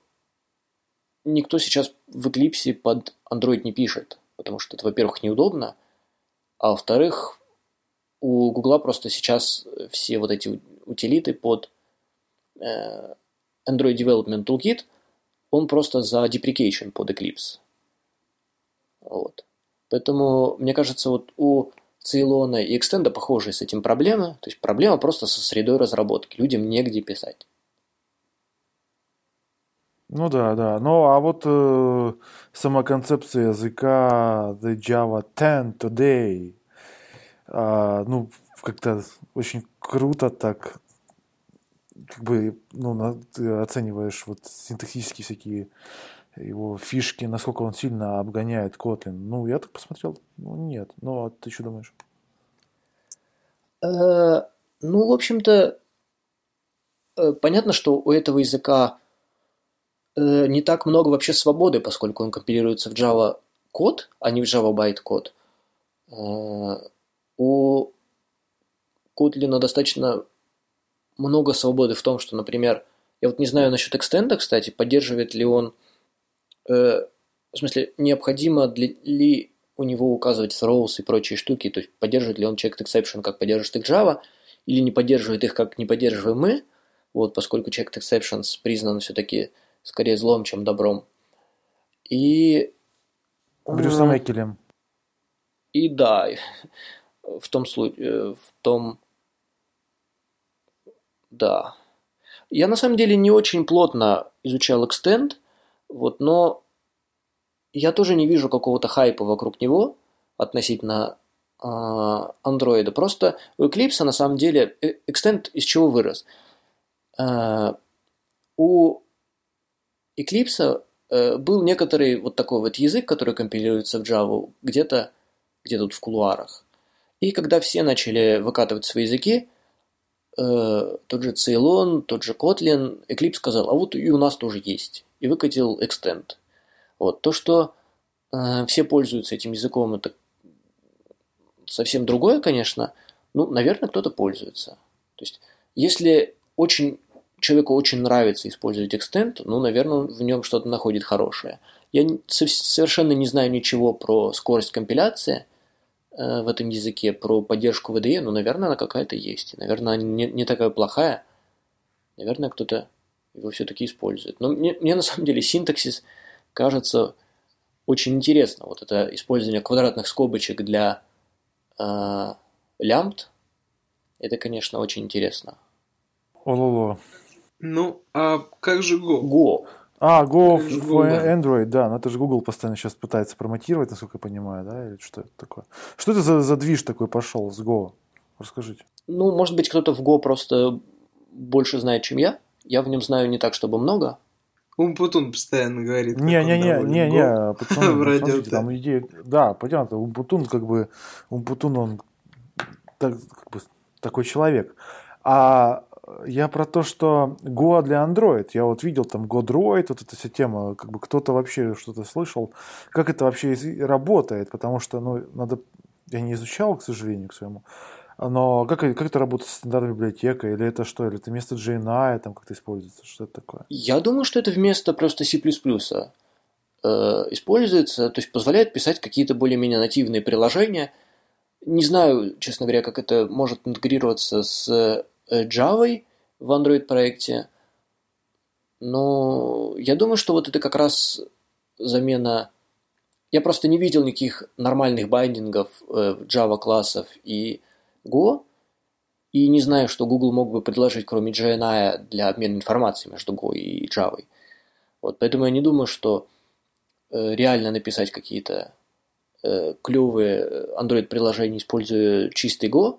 никто сейчас в Eclipse под Android не пишет, потому что это, во-первых, неудобно, а во-вторых, у Гугла просто сейчас все вот эти утилиты под Android Development Toolkit, он просто за deprecation под Eclipse. Вот. Поэтому, мне кажется, вот у Ceylon и Extend похожие с этим проблемы. То есть проблема просто со средой разработки. Людям негде писать. Ну да, да. Ну а вот сама концепция языка The Java 10 Today, ну, как-то очень круто так, как бы, ну, ты оцениваешь вот синтаксические всякие его фишки, насколько он сильно обгоняет Kotlin. Ну, я так посмотрел, ну, нет. Ну, а ты что думаешь? Ну, в общем-то, понятно, что у этого языка не так много вообще свободы, поскольку он компилируется в Java код, а не в Java byte код. У Kotlin достаточно много свободы в том, что, например, я вот не знаю насчет экстенда, кстати, поддерживает ли он, в смысле, необходимо ли у него указывать throws и прочие штуки, то есть поддерживает ли он checked exception, как поддерживает их Java, или не поддерживает их, как не поддерживаем мы, вот, поскольку checked exceptions признан все-таки скорее злом, чем добром. И... Брюсом Экелем. И да... В том случае, в том... Да. Я на самом деле не очень плотно изучал Extend, вот, но я тоже не вижу какого-то хайпа вокруг него относительно Android. Просто у Eclipse на самом деле... Extend из чего вырос? У Eclipse был некоторый вот такой вот язык, который компилируется в Java где-то в кулуарах. И когда все начали выкатывать свои языки, тот же Ceylon, тот же Kotlin, Eclipse сказал, а вот и у нас тоже есть. И выкатил Extend. Вот. То, что все пользуются этим языком, это совсем другое, конечно. Ну, наверное, кто-то пользуется. То есть, если человеку очень нравится использовать Extend, ну, наверное, он в нем что-то находит хорошее. Я совершенно не знаю ничего про скорость компиляции, в этом языке про поддержку VDE, ну, наверное, она какая-то есть. Наверное, она не такая плохая. Наверное, кто-то его все-таки использует. Но мне на самом деле синтаксис кажется очень интересным. Вот это использование квадратных скобочек для лямбд, это, конечно, очень интересно. Ололо. Ну, а как же Go? Go. А, Go for Android, да. Но это же Google постоянно сейчас пытается промотировать, насколько я понимаю, да? Или что это такое? Что это за движ такой пошел с Go? Расскажите. Ну, может быть, кто-то в Go просто больше знает, чем я. Я в нем знаю не так, чтобы много. Умпутун постоянно говорит. Не-не-не, пацаны, там идея... Да, понятно, Умпутун как бы... Умпутун, он так, как бы, такой человек. А... Я про то, что Go для Android. Я вот видел там GoDroid, вот эта вся тема, как бы кто-то вообще что-то слышал. Как это вообще работает? Потому что, ну, надо... Я не изучал, к сожалению, к своему. Но как это работает с стандартной библиотекой? Или это что? Или это вместо JNI там как-то используется? Что это такое? Я думаю, что это вместо просто C++ используется. То есть позволяет писать какие-то более-менее нативные приложения. Не знаю, честно говоря, как это может интегрироваться с... Java в Android-проекте, но я думаю, что вот это как раз замена... Я просто не видел никаких нормальных байдингов Java-классов и Go, и не знаю, что Google мог бы предложить, кроме JNI, для обмена информацией между Go и Java. Вот, поэтому я не думаю, что реально написать какие-то клевые Android-приложения, используя чистый Go,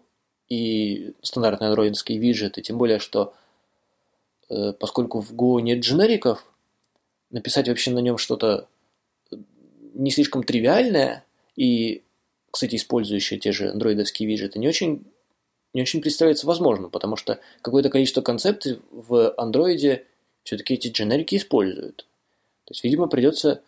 и стандартные андроидские виджеты, тем более, что поскольку в Go нет дженериков, написать вообще на нем что-то не слишком тривиальное и, кстати, использующие те же андроидовские виджеты, не очень представляется возможным, потому что какое-то количество концептов в андроиде все-таки эти дженерики используют. То есть, видимо, придется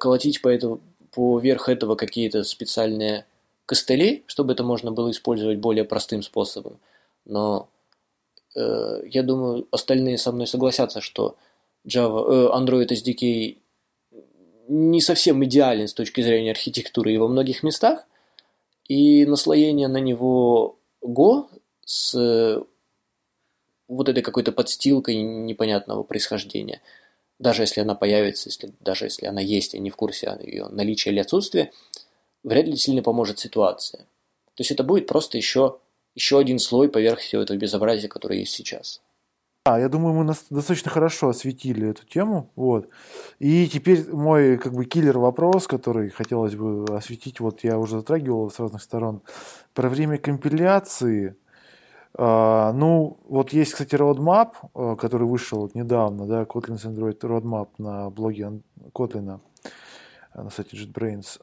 колотить поверх этого какие-то специальные костылей, чтобы это можно было использовать более простым способом. Но я думаю, остальные со мной согласятся, что Android SDK не совсем идеален с точки зрения архитектуры и во многих местах, и наслоение на него Go с вот этой какой-то подстилкой непонятного происхождения, даже если она появится, даже если она есть, я не в курсе ее наличия или отсутствия, вряд ли сильно поможет ситуация. То есть это будет просто еще один слой поверх всего этого безобразия, которое есть сейчас. Я думаю, мы достаточно хорошо осветили эту тему. Вот. И теперь мой как бы киллер-вопрос, который хотелось бы осветить, вот я уже затрагивал с разных сторон, про время компиляции. Ну, вот есть, кстати, roadmap, который вышел вот недавно, да, Kotlin Android roadmap на блоге Kotlin. На сайте JetBrains,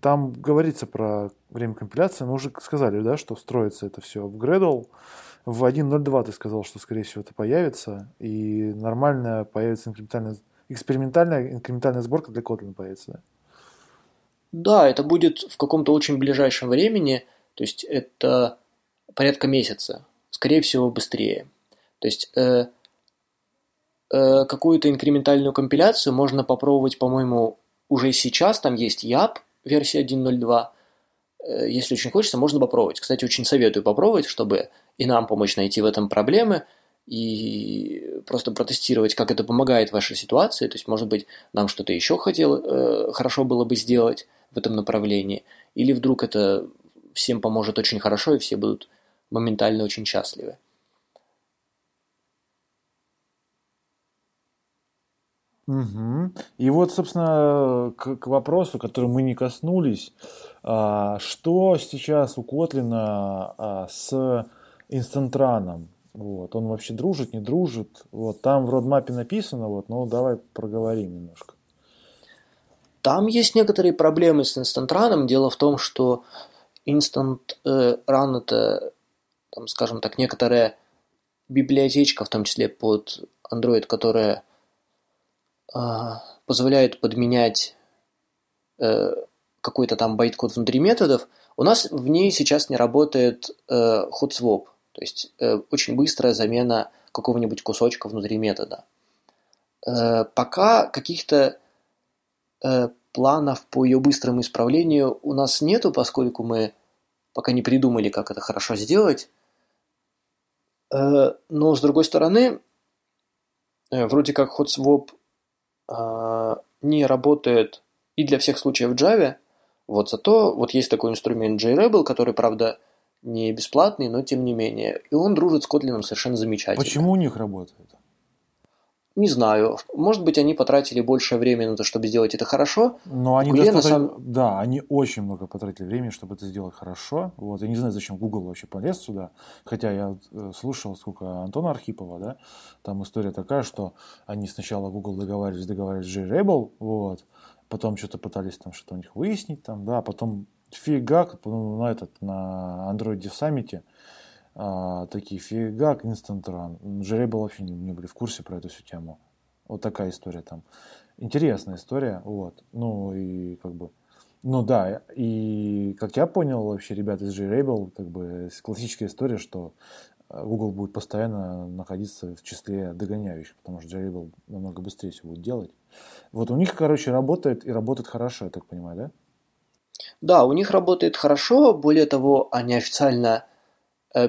там говорится про время компиляции, мы уже сказали, да, что встроится это все в Gradle, в 1.02 ты сказал, что, скорее всего, это появится, и нормально появится экспериментальная сборка для Kotlin появится, да? Да, это будет в каком-то очень ближайшем времени, то есть это порядка месяца, скорее всего, быстрее. То есть... какую-то инкрементальную компиляцию можно попробовать, по-моему, уже сейчас. Там есть YAP, версия 1.02. Если очень хочется, можно попробовать. Кстати, очень советую попробовать, чтобы и нам помочь найти в этом проблемы, и просто протестировать, как это помогает вашей ситуации. То есть, может быть, нам что-то еще хорошо было бы сделать в этом направлении. Или вдруг это всем поможет очень хорошо, и все будут моментально очень счастливы. Угу. И вот, собственно, к вопросу, который мы не коснулись, что сейчас у Котлина с инстант-раном? Вот. Он вообще дружит, не дружит? Вот. Там в родмапе написано, вот, но давай проговорим немножко. Там есть некоторые проблемы с инстант-раном. Дело в том, что инстант-ран – это, там, скажем так, некоторая библиотечка, в том числе под Android, которая позволяет подменять какой-то там байткод внутри методов, у нас в ней сейчас не работает hot swap, то есть очень быстрая замена какого-нибудь кусочка внутри метода. Пока каких-то планов по ее быстрому исправлению у нас нету, поскольку мы пока не придумали, как это хорошо сделать. Но, с другой стороны, вроде как HotSwap не работает и для всех случаев в Java. Вот зато вот есть такой инструмент JRebel, который, правда, не бесплатный, но тем не менее. И он дружит с Kotlin совершенно замечательно. Почему у них работает? Не знаю. Может быть, они потратили больше времени на то, чтобы сделать это хорошо. Но они Да, они очень много потратили времени, чтобы это сделать хорошо. Вот. Я не знаю, зачем Google вообще полез сюда. Хотя я слушал, сколько Антона Архипова, да, там история такая, что они сначала Google договаривались с JRebel, вот, потом что-то пытались там что-то у них выяснить, там, да, потом фигак, на Android Summit такие фигак, Instant Run. JRebel вообще не были в курсе про эту всю тему. Вот такая история там. Интересная история, вот. Как я понял, вообще ребята из JRebel, классическая история, что Google будет постоянно находиться в числе догоняющих, потому что JRebel намного быстрее все будет делать. Вот у них, работает, и работает хорошо, я так понимаю, да? Да, у них работает хорошо. Более того, они официально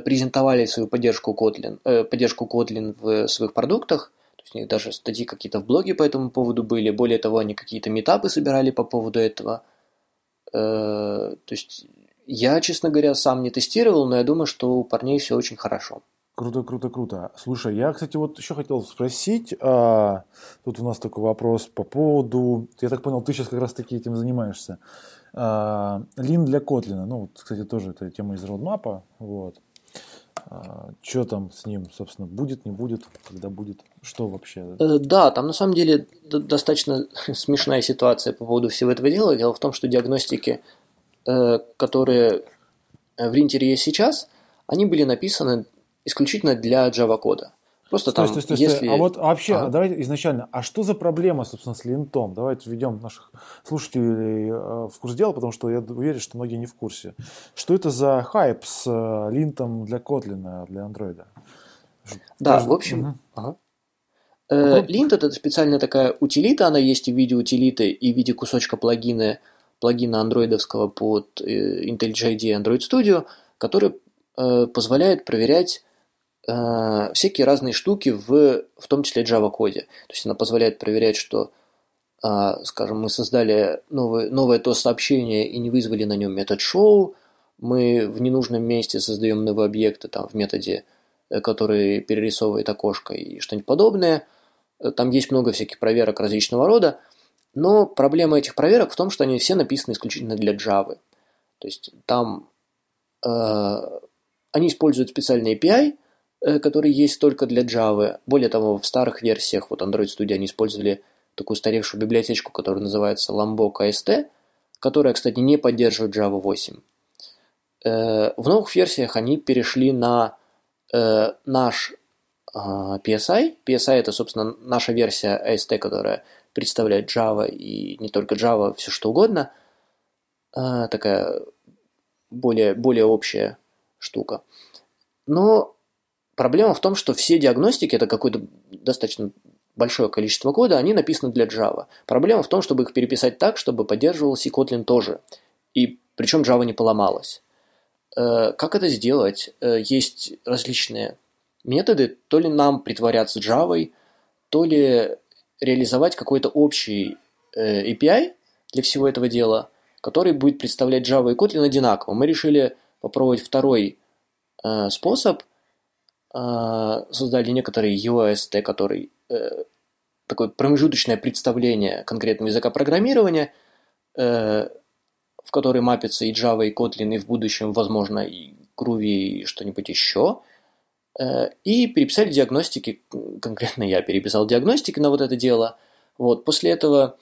презентовали свою поддержку Kotlin в своих продуктах. То есть у них даже статьи какие-то в блоге по этому поводу были. Более того, они какие-то митапы собирали по поводу этого. То есть я, честно говоря, сам не тестировал, но я думаю, что у парней все очень хорошо. Круто, круто, круто. Слушай, я, кстати, вот еще хотел спросить, тут у нас такой вопрос по поводу, я так понял, ты сейчас как раз таки этим занимаешься, лин для Котлина, кстати, тоже это тема из роудмапа, вот, что там с ним, собственно, будет, не будет, когда будет, что вообще? Да, там на самом деле достаточно смешная ситуация по поводу всего этого дела. Дело в том, что диагностики, которые в линтере есть сейчас, они были написаны исключительно для Java-кода. Просто стой, там, стой, если... А вот вообще, давайте изначально, а что за проблема, собственно, с линтом? Давайте введем наших слушателей в курс дела, потому что я уверен, что многие не в курсе. Что это за хайп с линтом для Kotlin, для Android? Да, в общем... Линт — это специальная такая утилита, она есть и в виде утилиты, и в виде кусочка плагина андроидовского под IntelliJ IDE Android Studio, который позволяет проверять всякие разные штуки, в том числе Java-коде. То есть она позволяет проверять, что, скажем, мы создали новое то сообщение и не вызвали на нем метод show, мы в ненужном месте создаем новые объекты там, в методе, который перерисовывает окошко и что-нибудь подобное. Там есть много всяких проверок различного рода, но проблема этих проверок в том, что они все написаны исключительно для Java. То есть там они используют специальный API, который есть только для Java. Более того, в старых версиях вот Android Studio они использовали такую устаревшую библиотечку, которая называется Lombok.AST, которая, кстати, не поддерживает Java 8. В новых версиях они перешли на наш PSI. PSI – это, собственно, наша версия AST, которая представляет Java и не только Java, все что угодно. Такая более общая штука. Но проблема в том, что все диагностики, это какое-то достаточно большое количество кода, они написаны для Java. Проблема в том, чтобы их переписать так, чтобы поддерживался и Kotlin тоже. И причем Java не поломалась. Как это сделать? Есть различные методы, то ли нам притворяться Java, то ли реализовать какой-то общий API для всего этого дела, который будет представлять Java и Kotlin одинаково. Мы решили попробовать второй способ. Создали некоторые UAST, который такое промежуточное представление конкретного языка программирования, в который мапятся и Java, и Kotlin, и в будущем, возможно, и Groovy, и что-нибудь еще. И переписали диагностики, конкретно я переписал диагностики на вот это дело. Вот. После этого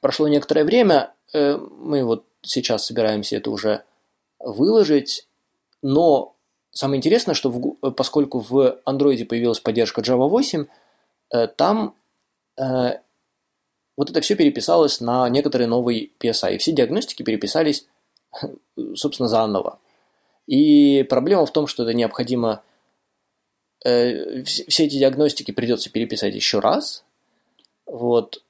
прошло некоторое время, мы вот сейчас собираемся это уже выложить, но самое интересное, что поскольку в Android появилась поддержка Java 8, там вот это все переписалось на некоторые новые PSI. И все диагностики переписались, собственно, заново. И проблема в том, что это необходимо... Все эти диагностики придется переписать еще раз. Вот.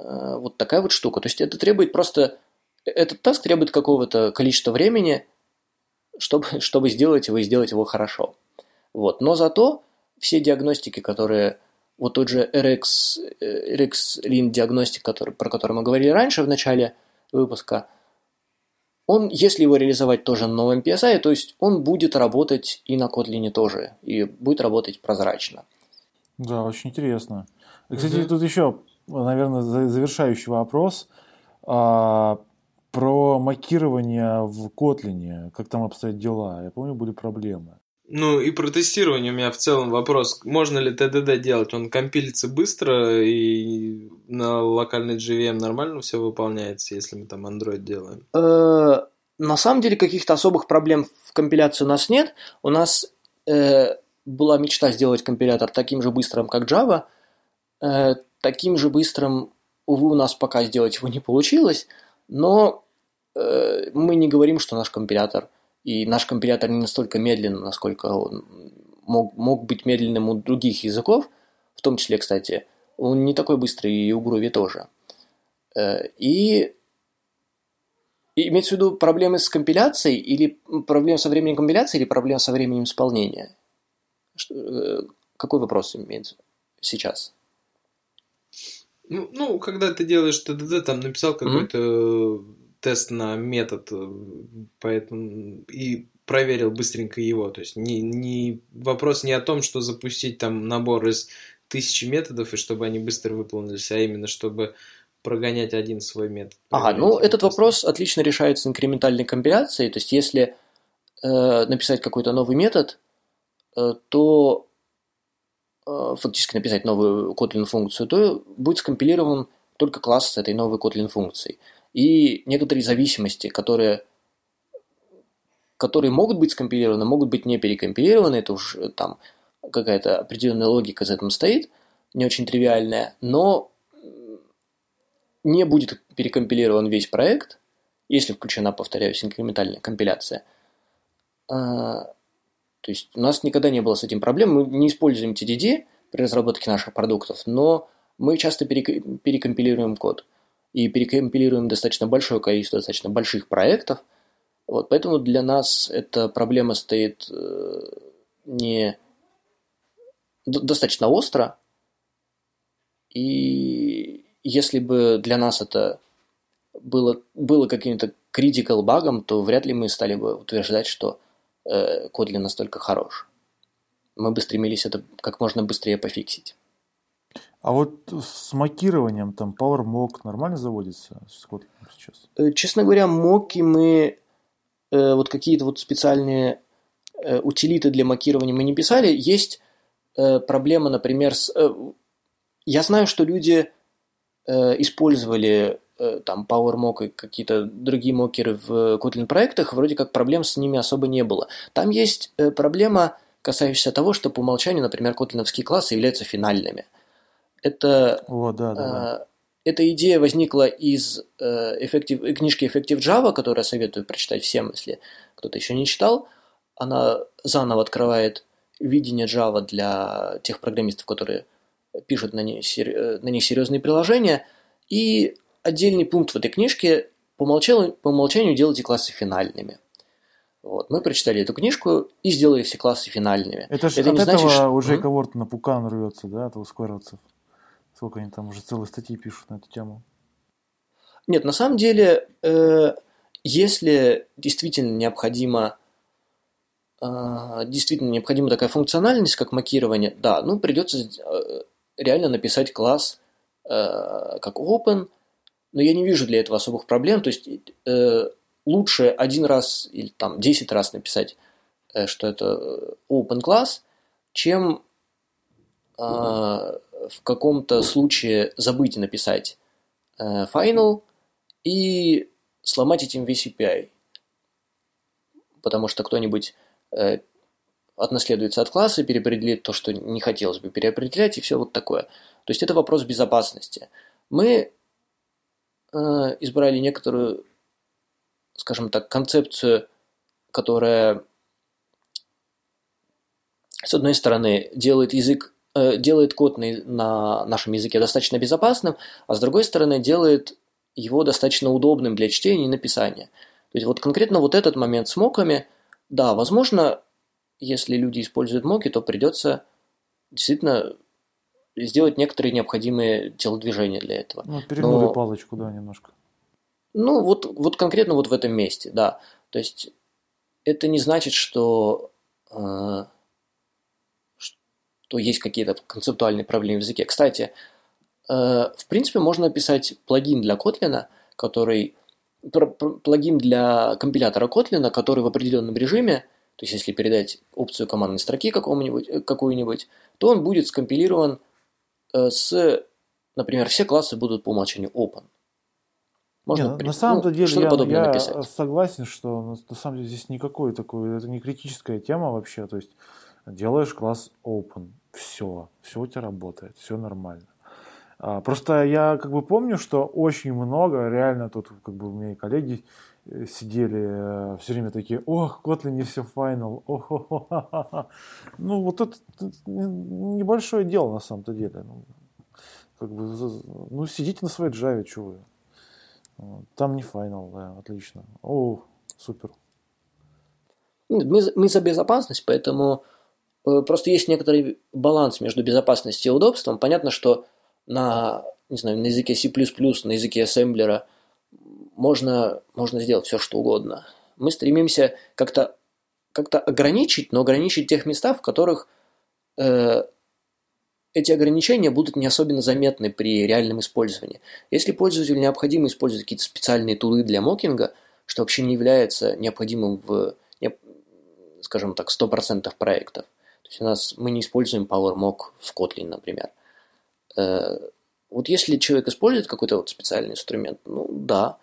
Вот такая вот штука. То есть это требует просто... Этот таск требует какого-то количества времени, чтобы сделать его и сделать его хорошо. Вот. Но зато все диагностики, которые... Вот тот же RxLint диагностик, про который мы говорили раньше в начале выпуска, он, если его реализовать тоже на новом PSI, то есть он будет работать и на Kotlin тоже, и будет работать прозрачно. Да, очень интересно. Кстати, тут еще, наверное, завершающий вопрос про мокирование в Kotlin. Как там обстоят дела? Я помню, были проблемы. Ну и про тестирование у меня в целом вопрос. Можно ли ТДД делать? Он компилится быстро и на локальной JVM нормально все выполняется, если мы там Android делаем? На самом деле каких-то особых проблем в компиляции у нас нет. У нас была мечта сделать компилятор таким же быстрым, как Java. Таким же быстрым, увы, у нас пока сделать его не получилось. Но мы не говорим, что наш компилятор... И наш компилятор не настолько медлен, насколько он мог быть медленным у других языков, в том числе, кстати, он не такой быстрый и у Groovy тоже. И имеется в виду проблемы с компиляцией, или проблемы со временем компиляции, или проблемы со временем исполнения? Какой вопрос имеется сейчас? Ну, когда ты делаешь ТДД, там написал какой-то... тест на метод, поэтому и проверил быстренько его. То есть вопрос не о том, что запустить там набор из 1000 методов, и чтобы они быстро выполнились, а именно чтобы прогонять один свой метод. Ага, ну этот вопрос отлично решается инкрементальной компиляцией. То есть если написать какой-то новый метод, то фактически написать новую Kotlin-функцию, то будет скомпилирован только класс с этой новой Kotlin-функцией. И некоторые зависимости, которые могут быть скомпилированы, могут быть не перекомпилированы. Это уж там какая-то определенная логика за этим стоит, не очень тривиальная. Но не будет перекомпилирован весь проект, если включена, повторяюсь, инкрементальная компиляция. То есть у нас никогда не было с этим проблем. Мы не используем TDD при разработке наших продуктов, но мы часто перекомпилируем код. И перекомпилируем достаточно большое количество достаточно больших проектов. Вот, поэтому для нас эта проблема стоит достаточно остро. И если бы для нас это было каким-то critical багом, то вряд ли мы стали бы утверждать, что Kotlin настолько хорош. Мы бы стремились это как можно быстрее пофиксить. А вот с мокированием там PowerMock нормально заводится? Сколько сейчас? Честно говоря, моки мы вот какие-то вот специальные утилиты для мокирования мы не писали. Есть проблема, например, с... Я знаю, что люди использовали там PowerMock и какие-то другие мокеры в Kotlin проектах, вроде как проблем с ними особо не было. Там есть проблема, касающаяся того, что по умолчанию, например, котлиновские классы являются финальными. Эта идея возникла из книжки Effective Java, которую я советую прочитать всем, если кто-то еще не читал. Она заново открывает видение Java для тех программистов, которые пишут на них серьезные приложения. И отдельный пункт в этой книжке по умолчанию делайте классы финальными. Вот. Мы прочитали эту книжку и сделали все классы финальными. Это же от этого что... у Джейка Уортона пукан рвется, да, от ускоровцев. Сколько они там уже целые статьи пишут на эту тему? Нет, на самом деле, если действительно необходима такая функциональность, как мокирование, да, ну придется реально написать класс как open, но я не вижу для этого особых проблем. То есть лучше один раз или там 10 раз написать, что это open class, чем в каком-то случае забыть написать final и сломать этим весь API. Потому что кто-нибудь отнаследуется от класса, переопределит то, что не хотелось бы переопределять, и все вот такое. То есть это вопрос безопасности. Мы избрали некоторую, скажем так, концепцию, которая, с одной стороны, делает язык делает код на нашем языке достаточно безопасным, а с другой стороны делает его достаточно удобным для чтения и написания. То есть вот конкретно вот этот момент с моками, да, возможно, если люди используют моки, то придется действительно сделать некоторые необходимые телодвижения для этого. Ну, перегнули палочку, да, немножко. Ну, вот конкретно вот в этом месте, да. То есть это не значит, что есть какие-то концептуальные проблемы в языке. Кстати, в принципе, можно писать плагин для Kotlin, который... плагин для компилятора Kotlin, который в определенном режиме, то есть если передать опцию командной строки какую-нибудь, то он будет скомпилирован с... Например, все классы будут по умолчанию open. Можно на самом-то деле я согласен, что на самом деле здесь никакой такой... Это не критическая тема вообще. То есть делаешь класс open. Все у тебя работает. Все нормально. Просто я как бы помню, что очень много, реально тут как бы мои коллеги сидели все время такие: ох, Kotlin не все final, ох. Ну вот это небольшое дело на самом-то деле. Ну, как бы, ну сидите на своей Java, чего вы. Там не final, да, отлично. О, супер. Мы за безопасность, поэтому просто есть некоторый баланс между безопасностью и удобством. Понятно, что на языке C++, на языке ассемблера можно сделать все, что угодно. Мы стремимся как-то ограничить, но ограничить тех местах, в которых эти ограничения будут не особенно заметны при реальном использовании. Если пользователю необходимо использовать какие-то специальные тулы для мокинга, что вообще не является необходимым в, скажем так, 100% проектов. То есть мы не используем PowerMock в Kotlin, например. Вот если человек использует какой-то вот специальный инструмент, ну да,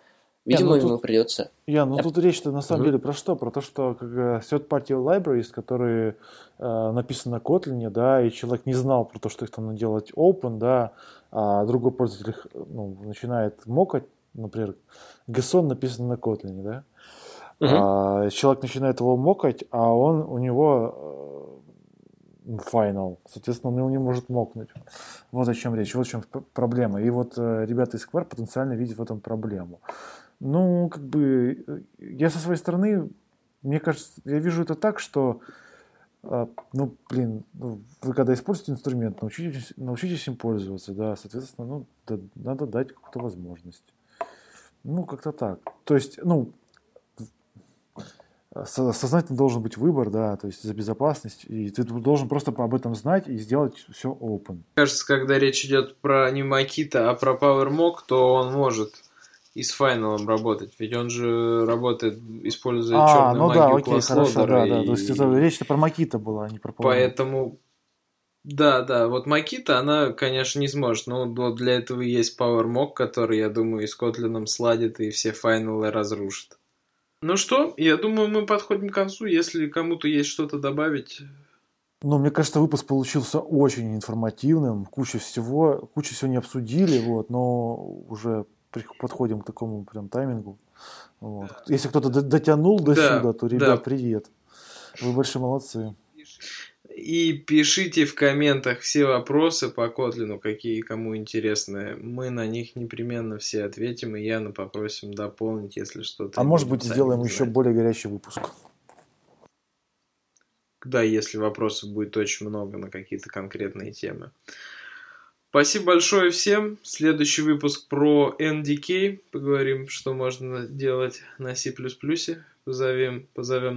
видимо, ему придется. Тут речь-то на самом деле про что? Про то, что third-party libraries, которые написаны на Kotlin, да, и человек не знал про то, что их там надо делать open, да, а другой пользователь их начинает мокать, например, JSON написан на Kotlin, да, человек начинает его мокать, а у него final. Соответственно, он его не может мокнуть. Вот о чем речь, вот в чем проблема. И вот ребята из Square потенциально видят в этом проблему. Ну, как бы, я со своей стороны, мне кажется, я вижу это так, что вы когда используете инструмент, научитесь им пользоваться, да, соответственно, надо дать какую-то возможность. Ну, как-то так. То есть, сознательно должен быть выбор, да, то есть за безопасность, и ты должен просто об этом знать и сделать все open. Мне кажется, когда речь идет про не Mockito, а про PowerMock, то он может и с файналом работать, ведь он же работает, используя черную магию класс-лодера. Да, то есть это речь-то про Mockito была, а не про PowerMock. Поэтому, да, вот Mockito, она, конечно, не сможет, но вот для этого и есть PowerMock, который, я думаю, и с Kotlin сладит, и все файналы разрушит. Ну что, я думаю, мы подходим к концу, если кому-то есть что-то добавить. Мне кажется, выпуск получился очень информативным, кучу всего не обсудили, но уже подходим к такому прям таймингу. Вот. Да. Если кто-то дотянул до сюда, то, ребят, привет. Вы большие молодцы. И пишите в комментах все вопросы по Котлину, какие кому интересны. Мы на них непременно все ответим, и Яна попросим дополнить, если что-то... А может быть, сделаем еще более горячий выпуск. Да, если вопросов будет очень много на какие-то конкретные темы. Спасибо большое всем. Следующий выпуск про NDK. Поговорим, что можно делать на C++. Позовем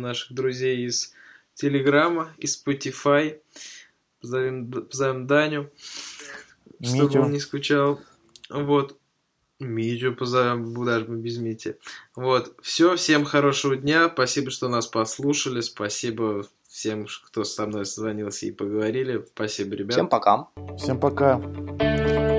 наших друзей из... Телеграма и Spotify. Позовем Даню, чтобы Митю. Он не скучал. Вот. Митю позовем, даже без Мити. Вот. Все, всем хорошего дня. Спасибо, что нас послушали. Спасибо всем, кто со мной созвонился и поговорили. Спасибо, ребят. Всем пока.